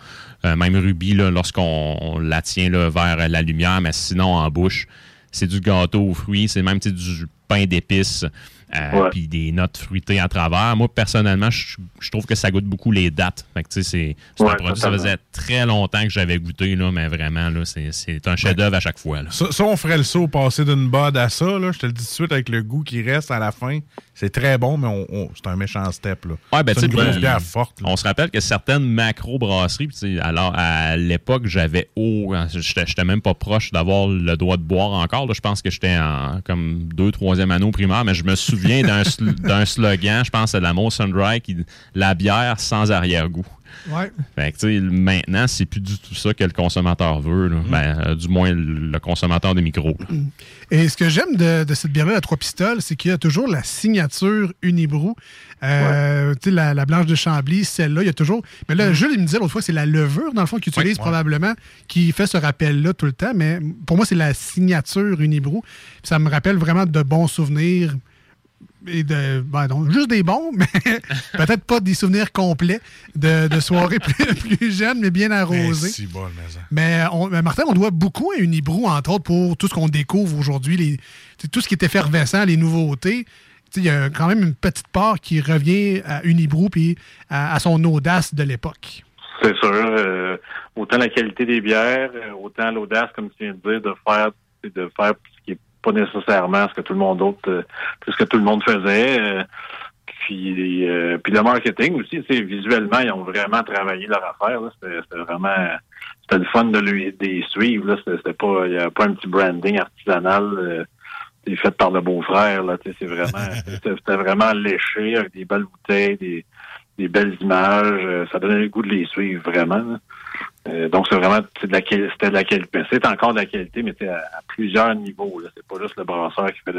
même rubis, là, lorsqu'on la tient là, vers la lumière, mais sinon en bouche, c'est du gâteau aux fruits, c'est même du pain d'épices. Puis des notes fruitées à travers. Moi, personnellement, je trouve que ça goûte beaucoup les dattes. Fait que, c'est un produit, totalement. Ça faisait très longtemps que j'avais goûté, là, mais vraiment, là, c'est un chef-d'œuvre à chaque fois. Là. Ça, on ferait le saut, passer d'une bode à ça. Là, je te le dis tout de suite, avec le goût qui reste à la fin, c'est très bon, mais c'est un méchant step. Là. Ouais, c'est une grosse bière forte. Là. On se rappelle que certaines macro-brasseries, alors à l'époque, j'avais j'étais même pas proche d'avoir le droit de boire encore. Là. Je pense que j'étais en comme 2e, 3e anneau primaire, mais je me suis vient d'un slogan, je pense, à la Moss and Dry, qui la bière sans arrière-goût. Ouais. Fait que, maintenant, c'est plus du tout ça que le consommateur veut. Là. Du moins, le consommateur des micros. Là. Et ce que j'aime de cette bière-là, la Trois Pistoles, c'est qu'il y a toujours la signature Unibroue. La blanche de Chambly, celle-là, il y a toujours... Mais là, Jules, il me disait l'autre fois que c'est la levure, dans le fond, qu'il utilise probablement, qui fait ce rappel-là tout le temps. Mais pour moi, c'est la signature Unibroue. Ça me rappelle vraiment de bons souvenirs... Et donc, juste des bons, mais peut-être pas des souvenirs complets de soirées plus jeunes, mais bien arrosées. C'est si bon, mais Martin, on doit beaucoup à Unibroue, entre autres, pour tout ce qu'on découvre aujourd'hui, tout ce qui est effervescent, les nouveautés. Il y a quand même une petite part qui revient à Unibroue et à son audace de l'époque. C'est sûr. Autant la qualité des bières, autant l'audace, comme tu viens de dire, de faire ce qui est pas nécessairement ce que tout le monde faisait. Puis le marketing aussi, visuellement, ils ont vraiment travaillé leur affaire. Là. C'était vraiment... C'était le fun de les suivre. Là. Il n'y avait pas un petit branding artisanal fait par le beau-frère. Là. C'était vraiment léché, avec des belles bouteilles, des des belles images. Ça donnait le goût de les suivre, vraiment. Donc, c'est vraiment c'était de la qualité. C'est encore de la qualité, mais c'était à plusieurs niveaux. Là. C'est pas juste le brasseur qui fait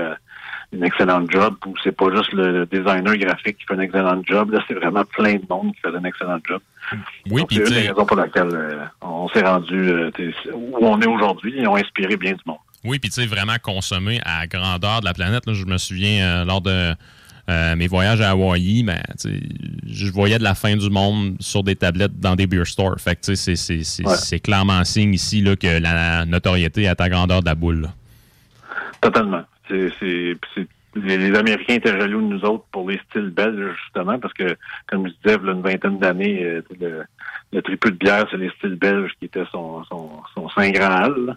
une excellente job, ou c'est pas juste le designer graphique qui fait une excellente job. Là, c'est vraiment plein de monde qui fait une excellente job. Oui, donc, c'est une des raisons pour laquelle on s'est rendu où on est aujourd'hui. Ils ont inspiré bien du monde. Oui, puis tu sais, vraiment consommé à la grandeur de la planète. Là, je me souviens, lors de... mes voyages à Hawaï, ben, je voyais de la fin du monde sur des tablettes dans des beer stores. Fait que c'est clairement un signe ici là, que la notoriété est à ta grandeur de la boule. Là. Totalement. Les Américains étaient jaloux de nous autres pour les styles belges, justement, parce que, comme je disais, il y a une vingtaine d'années, le triple de bière, c'est les styles belges qui étaient son saint graal.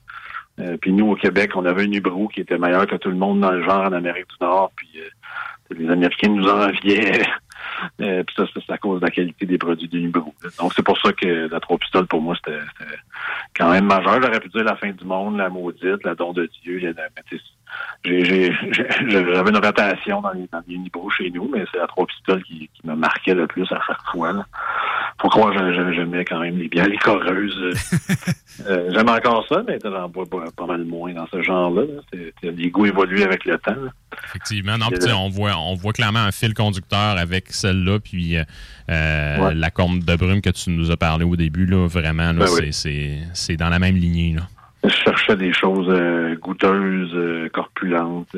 Puis nous, au Québec, on avait une Unibroue qui était meilleure que tout le monde dans le genre en Amérique du Nord. Puis les Américains nous enviaient. Puis ça, c'est à cause de la qualité des produits de Unibroue. Donc, c'est pour ça que la Trois Pistoles, pour moi, c'était quand même majeur. J'aurais pu dire la fin du monde, la maudite, la don de Dieu. J'avais une rotation dans les Unibroue chez nous, mais c'est la Trois Pistoles qui me marquait le plus à chaque fois. Là. Faut croire que j'aimais quand même les bières liquoreuses. J'aime encore ça, mais j'en bois pas mal moins dans ce genre-là. Les goûts évoluent avec le temps. Là. Effectivement. Non, on voit clairement un fil conducteur avec celle-là, puis la Corne de Brume que tu nous as parlé au début. Là, vraiment, là, c'est dans la même lignée. Là. Je cherchais des choses goûteuses, corpulentes,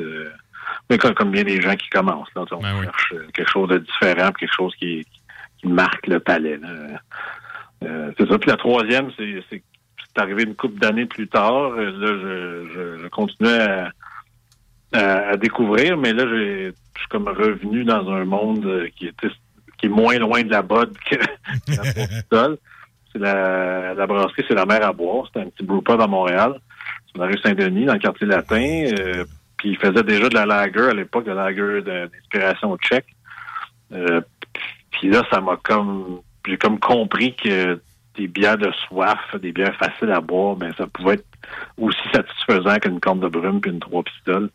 mais comme bien des gens qui commencent. Là, on cherche quelque chose de différent, quelque chose qui marque le palais. Là. C'est ça. Puis la troisième, c'est arrivé une couple d'années plus tard. Là, je continuais à découvrir, mais là, je suis comme revenu dans un monde qui est moins loin de la botte que la Trois Pistoles. La brasserie, c'est La Mer à Boire. C'était un petit brewpub à Montréal, sur la rue Saint-Denis, dans le quartier latin. Puis ils faisaient déjà de la lager à l'époque, de la lager d'inspiration tchèque. Puis là, j'ai comme compris que des bières de soif, des bières faciles à boire, ben ça pouvait être aussi satisfaisant qu'une Corne de Brume puis une Trois Pistoles.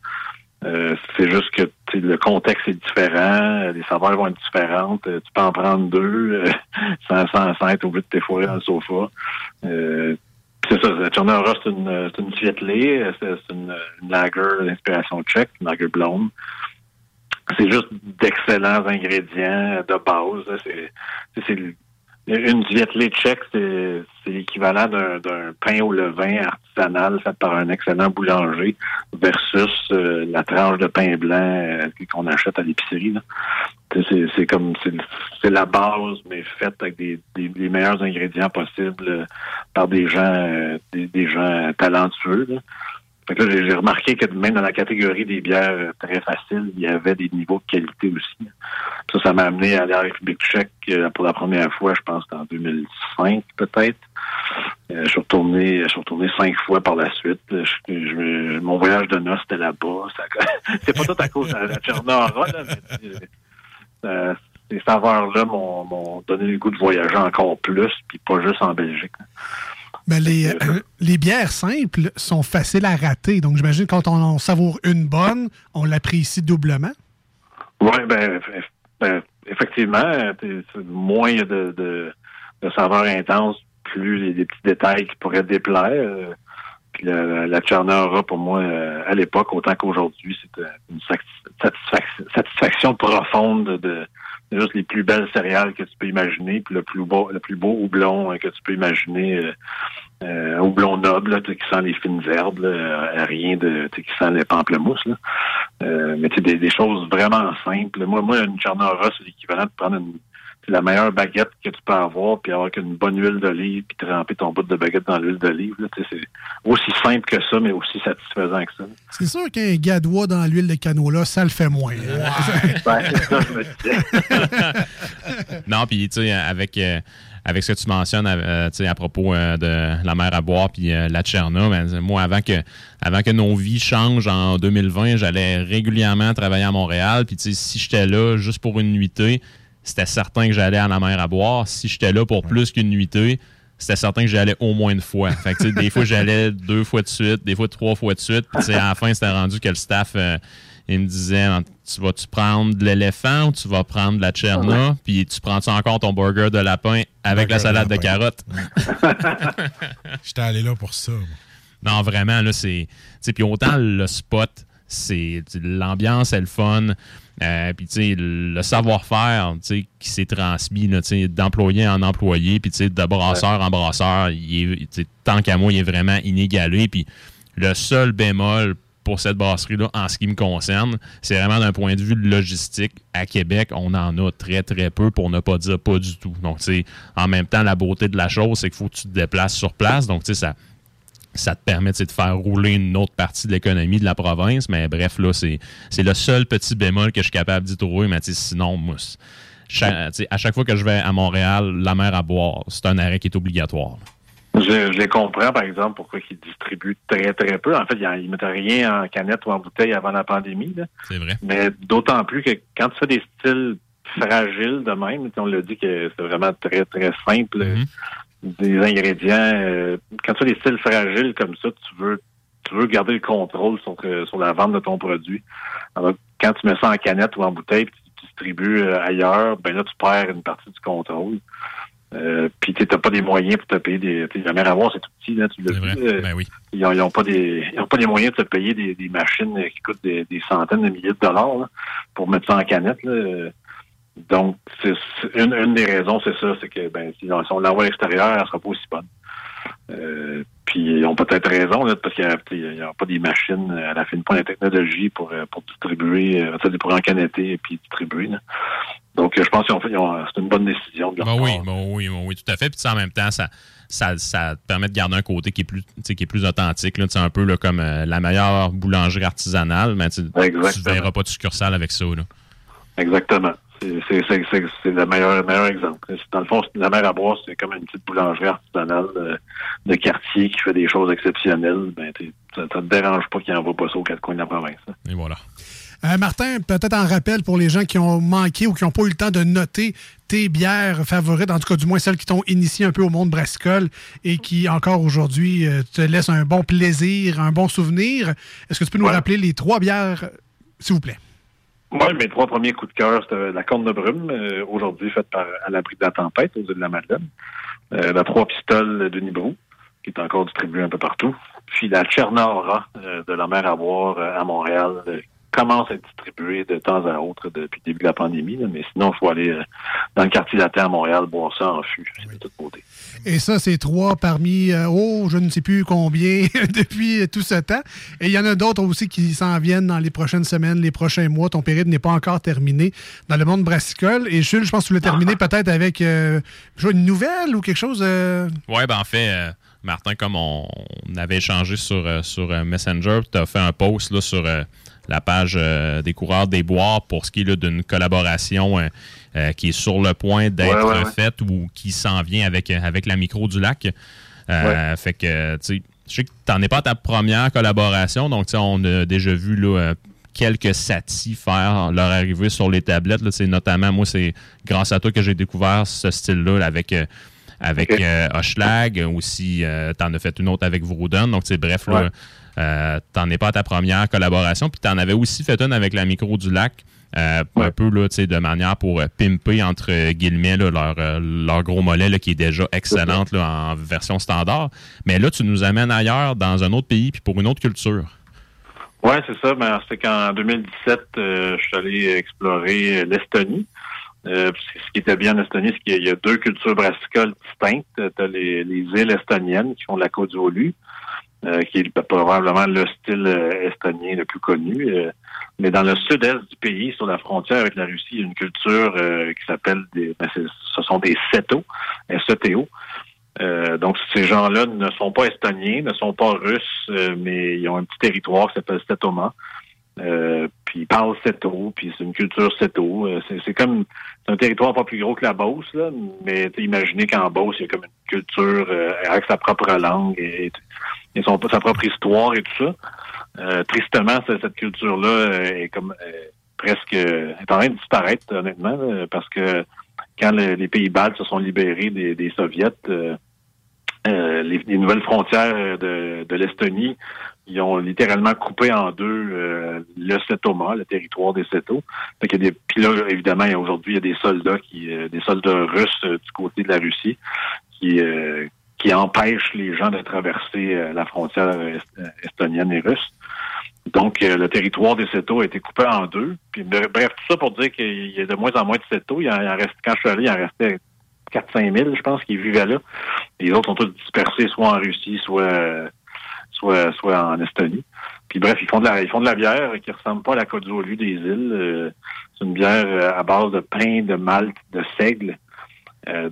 C'est juste que le contexte est différent, les saveurs vont être différentes, tu peux en prendre deux sans être obligé de t'effourer dans le sofa. C'est ça, la Černá Hora, c'est une fietlée, c'est une lager d'inspiration tchèque, une lager blonde. C'est juste d'excellents ingrédients de base. Une fietlée tchèque, c'est l'équivalent d'un pain au levain artisanal fait par un excellent boulanger versus la tranche de pain blanc qu'on achète à l'épicerie. Là. C'est la base, mais faite avec les meilleurs ingrédients possibles par des gens talentueux. Là. Fait que là, j'ai remarqué que même dans la catégorie des bières très faciles, il y avait des niveaux de qualité aussi. Ça m'a amené à aller en République tchèque pour la première fois, je pense, en 2005 peut-être. Je suis retourné 5 fois par la suite. Mon voyage de noces, c'était là-bas. C'est pas tout à cause de la Černá Hora, là, mais ces saveurs-là m'ont donné le goût de voyager encore plus, puis pas juste en Belgique. Là. Ben les bières simples sont faciles à rater. Donc, j'imagine quand on savoure une bonne, on l'apprécie doublement. Oui, ben effectivement, moins il y a de saveurs intenses, plus les petits détails qui pourraient déplaire. Puis la Černá Hora, pour moi, à l'époque, autant qu'aujourd'hui, c'était une satisfaction profonde de juste les plus belles céréales que tu peux imaginer, puis le plus beau houblon que tu peux imaginer, houblon noble, là, qui sent les fines herbes, là, rien de qui sent les pamplemousses. Là. Mais c'est des choses vraiment simples. Moi, une Černá Hora, c'est l'équivalent de prendre la meilleure baguette que tu peux avoir, puis avoir qu'une bonne huile d'olive, puis tremper ton bout de baguette dans l'huile d'olive. Là, c'est aussi simple que ça, mais aussi satisfaisant que ça. C'est sûr qu'un gadois dans l'huile de canola, ça le fait moins. Ouais. Ben, c'est ça, je me disais. Non, puis tu sais, avec ce que tu mentionnes à propos de La Mer à Boire puis la Černá, ben, moi, avant que nos vies changent en 2020, j'allais régulièrement travailler à Montréal, puis tu sais, si j'étais là juste pour une nuitée, c'était certain que j'allais à La Mer à Boire. Si j'étais là pour plus qu'une nuitée, c'était certain que j'allais au moins une fois. Fait que, des fois, j'allais 2 fois de suite, des fois 3 fois de suite. Puis à la fin, c'était rendu que le staff il me disait « Tu vas-tu prendre de l'éléphant ou tu vas prendre de la Černá? » Puis tu prends-tu encore ton burger de lapin avec burger la salade de carottes? J'étais allé là pour ça. Non, vraiment, là, c'est... Puis autant le spot, c'est l'ambiance, c'est le fun. Puis, tu sais, le savoir-faire, tu sais, qui s'est transmis, là, tu sais, d'employé en employé, puis, tu sais, de brasseur en brasseur, il est, tant qu'à moi, il est vraiment inégalé. Puis, le seul bémol pour cette brasserie-là, en ce qui me concerne, c'est vraiment d'un point de vue logistique. À Québec, on en a très, très peu, pour ne pas dire pas du tout. Donc, tu sais, en même temps, la beauté de la chose, c'est qu'il faut que tu te déplaces sur place. Donc, tu sais, ça te permet de faire rouler une autre partie de l'économie de la province. Mais bref, là, c'est le seul petit bémol que je suis capable d'y trouver. Mais sinon, moi, à chaque fois que je vais à Montréal, la mer à boire, c'est un arrêt qui est obligatoire. Je les comprends, par exemple, pourquoi ils distribuent très, très peu. En fait, ils ne mettent rien en canette ou en bouteille avant la pandémie. Là. C'est vrai. Mais d'autant plus que quand tu fais des styles fragiles de même, on l'a dit que c'est vraiment très, très simple. Mm-hmm. Des ingrédients, quand tu as des styles fragiles comme ça, tu veux garder le contrôle sur la vente de ton produit. Alors, quand tu mets ça en canette ou en bouteille puis tu distribues ailleurs, ben là, tu perds une partie du contrôle. Puis tu n'as pas des moyens pour te payer des... La mer à boire, c'est tout petit, là, tu l'as vu. Ben oui. Ils n'ont pas des moyens de te payer des machines qui coûtent des centaines de milliers de dollars là, pour mettre ça en canette, là. Donc, c'est une des raisons, c'est ça, c'est que si on l'envoie à l'extérieur, elle ne sera pas aussi bonne. Puis, ils ont peut-être raison, là, parce qu'il n'y a pas des machines à la fin de la technologie pour distribuer, pour encanetter et puis distribuer. Là. Donc, je pense qu'ils ont c'est une bonne décision. Oui, tout à fait. Puis, en même temps, ça te permet de garder un côté qui est plus authentique, là, un peu là, comme la meilleure boulangerie artisanale, mais tu ne verras pas de succursale avec ça. Là. Exactement. C'est le meilleur exemple. Dans le fond, la mer à boire, c'est comme une petite boulangerie artisanale de quartier qui fait des choses exceptionnelles. Ça ne te dérange pas qu'il n'envoie pas ça aux 4 coins de la province. Hein. Et voilà. Martin, peut-être en rappel pour les gens qui ont manqué ou qui n'ont pas eu le temps de noter tes bières favorites, en tout cas du moins celles qui t'ont initié un peu au monde brassicole et qui, encore aujourd'hui, te laissent un bon plaisir, un bon souvenir. Est-ce que tu peux nous rappeler les 3 bières, s'il vous plaît? Moi, mes 3 premiers coups de cœur, c'était la Corne de Brume, aujourd'hui faite par À l'abri de la tempête, aux Îles de la Madeleine. La Trois Pistoles d'Unibroue, qui est encore distribuée un peu partout. Puis la Černá Hora de la mer à boire à Montréal, commence à être distribuée de temps à autre depuis le début de la pandémie. Là, mais sinon, il faut aller dans le quartier latin à Montréal boire ça en fût. C'est de toute beauté. Et ça, c'est 3 parmi, je ne sais plus combien, depuis tout ce temps. Et il y en a d'autres aussi qui s'en viennent dans les prochaines semaines, les prochains mois. Ton périple n'est pas encore terminé dans le monde brassicole. Et Jules, je pense que tu voulais terminer peut-être avec une nouvelle ou quelque chose. Oui, en fait... Martin, comme on avait échangé sur Messenger, tu as fait un post là, sur la page des Coureurs des Bois pour ce qui est là, d'une collaboration qui est sur le point d'être faite ou qui s'en vient avec la micro du lac. Fait que, tu sais, je sais que tu n'en es pas à ta première collaboration, donc on a déjà vu là, quelques satis faire leur arrivée sur les tablettes. Là, notamment, moi, c'est grâce à toi que j'ai découvert ce style-là là, avec Hochelag, aussi, t'en as fait une autre avec Vrouden. Donc, bref, là, t'en es pas à ta première collaboration. Puis, t'en avais aussi fait une avec la micro du lac, un peu là, de manière pour pimper, entre guillemets, là, leur gros mollet là, qui est déjà excellente là, en version standard. Mais là, tu nous amènes ailleurs, dans un autre pays, puis pour une autre culture. Oui, c'est ça. Ben, c'est qu'en 2017, je suis allé explorer l'Estonie. Ce qui était bien en Estonie, c'est qu'il y a 2 cultures brassicoles distinctes. Tu as les îles estoniennes qui font de la Kodjoulu, qui est probablement le style estonien le plus connu. Mais dans le sud-est du pays, sur la frontière avec la Russie, il y a une culture qui s'appelle des Seto, S-E-T-O. Donc, ces gens-là ne sont pas estoniens, ne sont pas russes, mais ils ont un petit territoire qui s'appelle Setomaa. Puis ils parlent Seto, puis c'est une culture Seto. C'est un territoire pas plus gros que la Beauce, là, mais imaginez qu'en Beauce, il y a comme une culture avec sa propre langue et sa propre histoire et tout ça. Tristement, cette culture-là est comme presque est en train de disparaître, honnêtement, parce que quand les pays baltes se sont libérés des Soviets, les nouvelles frontières de l'Estonie. Ils ont littéralement coupé en deux le Setomaa, le territoire des Seto. Fait qu'il y a des pilotes, évidemment, aujourd'hui, il y a des soldats russes du côté de la Russie qui empêchent les gens de traverser la frontière estonienne et russe. Donc, le territoire des Seto a été coupé en deux. Puis, bref, tout ça pour dire qu'il y a de moins en moins de Seto. Quand je suis allé, il en restait 4-5 000, je pense, qui vivaient là. Les autres sont tous dispersés, soit en Russie, soit en Estonie. Puis bref, ils font de la bière qui ressemble pas à la Cozolu des îles. C'est une bière à base de pain, de malt, de seigle.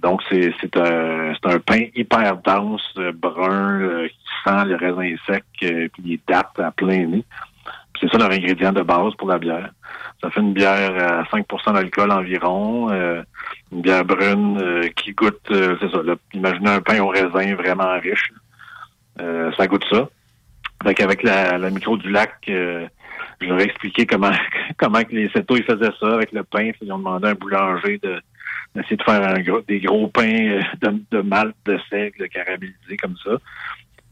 Donc c'est un pain hyper dense, brun, qui sent le raisin sec, puis les dattes à plein nez. Puis c'est ça leur ingrédient de base pour la bière. Ça fait une bière à 5% d'alcool environ, une bière brune qui goûte, c'est ça, là, imaginez un pain au raisin vraiment riche. Ça goûte ça. Fait qu'avec la micro du lac, je leur ai expliqué comment que les Seto, ils faisaient ça avec le pain. Ils ont demandé à un boulanger d'essayer de faire des gros pains de malt, de seigle, caramélisé comme ça.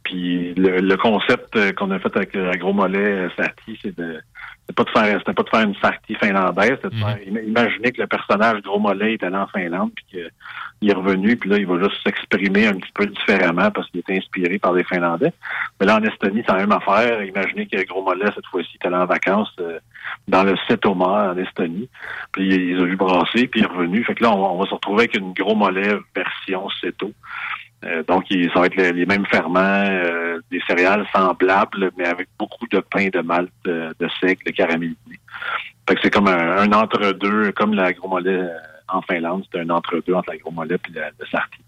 Puis le concept qu'on a fait avec Gros Mollet, Sahti, c'était pas de faire une Sahti finlandaise, c'était de faire imaginer que le personnage Gros Mollet est allé en Finlande, puis qu'il est revenu, puis là, il va juste s'exprimer un petit peu différemment parce qu'il est inspiré par des Finlandais. Mais là, en Estonie, c'est la même affaire. Imaginez que Gros Mollet, cette fois-ci, est allé en vacances dans le Setomaa, en Estonie. Puis ils ont vu brasser, puis il est revenu. Fait que là, on va se retrouver avec une Gros Mollet version Seto. Donc, ça va être les mêmes ferments, des céréales semblables, mais avec beaucoup de pain de malt, de seigle, de caramélisé. Fait que c'est comme un entre-deux, comme la Gros Mollet en Finlande, c'est un entre-deux entre la Gros Mollet et le Sahti.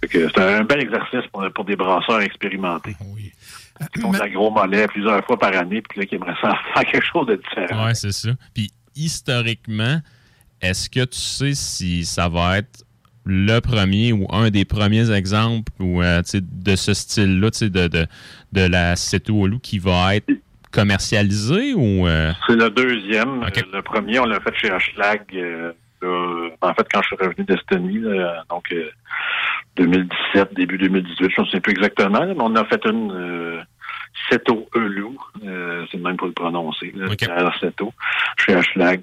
Fait que c'est un bel exercice pour des brasseurs expérimentés. Oui. Qui font la Gros Mollet plusieurs fois par année, puis là, qui aimeraient ça faire quelque chose de différent. Oui, c'est ça. Puis, historiquement, est-ce que tu sais si ça va être le premier ou un des premiers exemples ou de ce style-là, de la Seto-Olu qui va être commercialisée ou c'est le deuxième. Okay. Le premier, on l'a fait chez Hochelag. En fait, quand je suis revenu d'Estonie, donc 2017, début 2018, je ne sais plus exactement, mais on a fait une Seto-Olu, c'est même pour le prononcer, là, okay. Seto, chez Hochelag,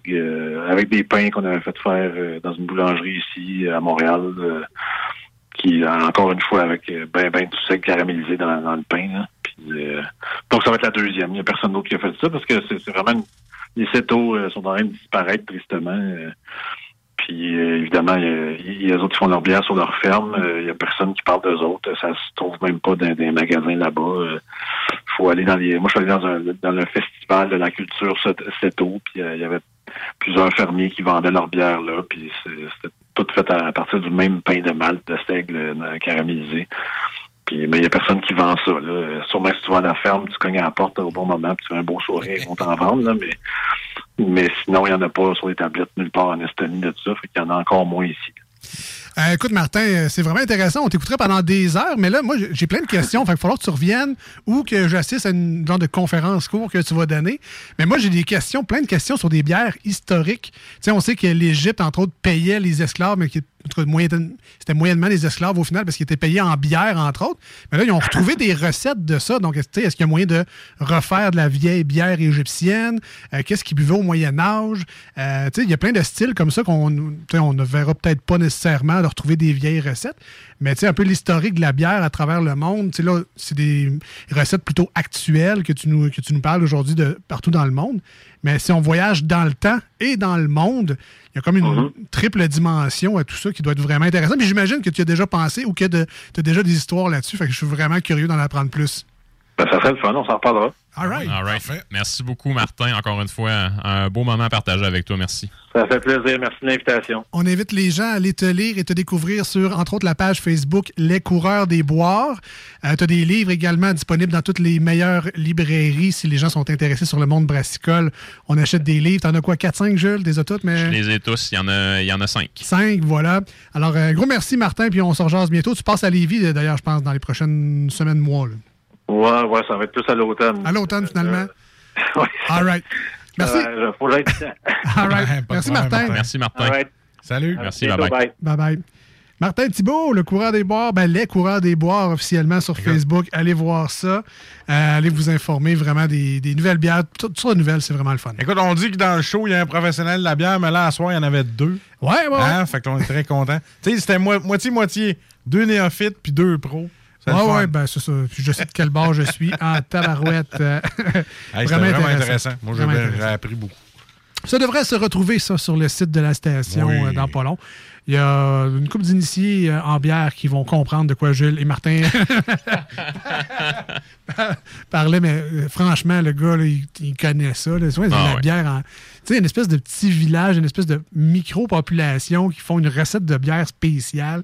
avec des pains qu'on avait fait faire dans une boulangerie ici, à Montréal, qui, encore une fois, avec ben du sel caramélisé dans le pain. Là, puis, donc, ça va être la deuxième. Il n'y a personne d'autre qui a fait ça, parce que c'est vraiment... Les Seto sont en train de disparaître, tristement. Puis, évidemment, les autres font leur bière sur leur ferme. Il n'y a personne qui parle d'eux autres. Ça se trouve même pas dans des magasins là-bas. Faut aller dans les... Moi, je suis allé dans le festival de la culture Seto. Puis, il y avait plusieurs fermiers qui vendaient leur bière là. Puis, c'était tout fait à partir du même pain de malt, de seigle caramélisé. Puis, mais il n'y a personne qui vend ça, là. Sûrement, si tu vas à la ferme, tu cognes à la porte au bon moment, puis tu fais un beau sourire, ils vont t'en vendre, là. Mais sinon, il n'y en a pas sur les tablettes nulle part en Estonie de tout ça. Fait qu'il y en a encore moins ici. Écoute, Martin, c'est vraiment intéressant. On t'écouterait pendant des heures, mais là, moi, j'ai plein de questions. Fait qu'il va falloir que tu reviennes ou que j'assiste à une genre de conférence-cours que tu vas donner. Mais moi, j'ai des questions, plein de questions sur des bières historiques. Tu sais, on sait que l'Égypte, entre autres, payait les esclaves, mais c'était moyennement des esclaves au final parce qu'ils étaient payés en bière, entre autres. Mais là, ils ont retrouvé des recettes de ça. Donc, est-ce qu'il y a moyen de refaire de la vieille bière égyptienne? Qu'est-ce qu'ils buvaient au Moyen-Âge? Il y a plein de styles comme ça qu'on ne verra peut-être pas nécessairement de retrouver des vieilles recettes. Mais un peu l'historique de la bière à travers le monde. Là, c'est des recettes plutôt actuelles que tu nous parles aujourd'hui de partout dans le monde. Mais si on voyage dans le temps et dans le monde, il y a comme une triple dimension à tout ça qui doit être vraiment intéressant. Puis j'imagine que tu as déjà pensé ou que tu as déjà des histoires là-dessus. Fait que je suis vraiment curieux d'en apprendre plus. Ben, ça serait le fun, on s'en reparlera. All right. Merci beaucoup, Martin. Encore une fois, un beau moment à partager avec toi. Merci. Ça fait plaisir. Merci de l'invitation. On invite les gens à aller te lire et te découvrir sur, entre autres, la page Facebook Les Coureurs des Bois. Tu as des livres également disponibles dans toutes les meilleures librairies. Si les gens sont intéressés sur le monde brassicole, on achète des livres. T'en as quoi, 4-5, Jules? Des autos, mais... Je les ai tous. Il y en a 5. 5, voilà. Alors, gros merci, Martin, puis on se rejase bientôt. Tu passes à Lévis, d'ailleurs, je pense, dans les prochaines semaines, mois, là. Ouais, ça va être plus à l'automne. À l'automne, finalement. Oui. All right. Merci. Faut l'être. All right. Merci, Martin. Merci, Martin. All right. Salut. Merci, bye-bye. Bye-bye. Martin Thibault, le coureur des boires, les coureurs des boires officiellement sur Facebook. Allez voir ça. Allez vous informer vraiment des nouvelles bières. Toutes sortes de nouvelles, c'est vraiment le fun. Écoute, on dit que dans le show, il y a un professionnel de la bière, mais là, à soir, il y en avait deux. Ouais. Hein? Fait qu'on est très contents. Tu sais, c'était moitié-moitié. Deux néophytes puis deux pros. Oui, c'est ça. Je sais de quel bord je suis. En tabarouette. Vraiment intéressant. Moi, j'ai appris beaucoup. Ça devrait se retrouver, ça, sur le site de la station dans pas long. Il y a une couple d'initiés en bière qui vont comprendre de quoi Gilles et Martin parlaient, mais franchement, le gars, là, il connaît ça. Là. C'est la bière en... Tu sais, une espèce de petit village, une espèce de micro-population qui font une recette de bière spéciale.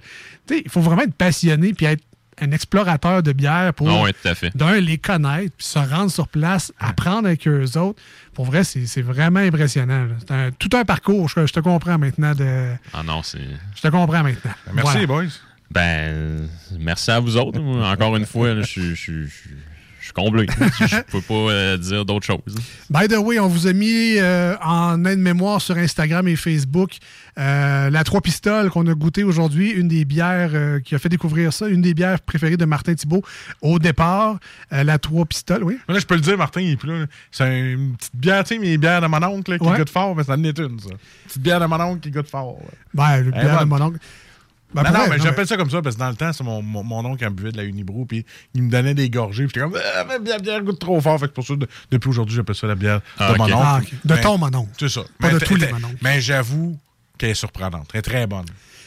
Tu sais, il faut vraiment être passionné puis être un explorateur de bière pour, les connaître, puis se rendre sur place, apprendre avec eux autres. Pour vrai, c'est vraiment impressionnant. C'est tout un parcours. Je te comprends maintenant. Je te comprends maintenant. Merci, les boys. Merci à vous autres. Encore une fois, je suis comblé. Je peux pas dire d'autres choses. By the way, on vous a mis en aide-mémoire sur Instagram et Facebook la Trois Pistoles qu'on a goûtée aujourd'hui, une des bières qui a fait découvrir ça, une des bières préférées de Martin Thibault au départ. La Trois Pistoles, oui. Là, je peux le dire, Martin, il est plus là. C'est une petite bière, tu sais, mes bières de mon oncle qui goûte fort, mais ça en est une, ça. Petite bière de mon oncle qui goûte fort. Une bière de mon oncle. Mais j'appelle ça comme ça parce que dans le temps, c'est mon oncle qui buvait de la Unibroue puis il me donnait des gorgées. Puis j'étais comme, la bière goûte trop fort. Fait que pour ça, depuis aujourd'hui, j'appelle ça la bière de mon oncle. De ton mon oncle. C'est ça. Pas de tous les mon oncle. Mais j'avoue qu'elle est surprenante. Elle est très bonne.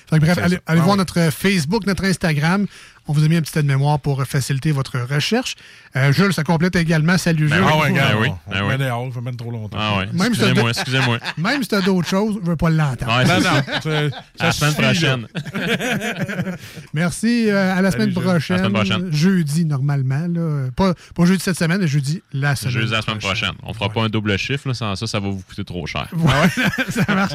Fait que bref, allez voir notre Facebook, notre Instagram. On vous a mis un petit tas de mémoire pour faciliter votre recherche. Jules, ça complète également. Salut, Jules. On met dehors, il faut même trop longtemps. Excusez-moi. Même si tu as d'autres choses, je ne veux pas l'entendre. À la semaine prochaine. Merci. À la semaine prochaine. Jeudi, normalement. Là. Pas jeudi cette semaine, mais jeudi la semaine prochaine. Jeudi la semaine prochaine. On ne fera pas un double chiffre. Là. Sans ça, ça va vous coûter trop cher. Ça marche.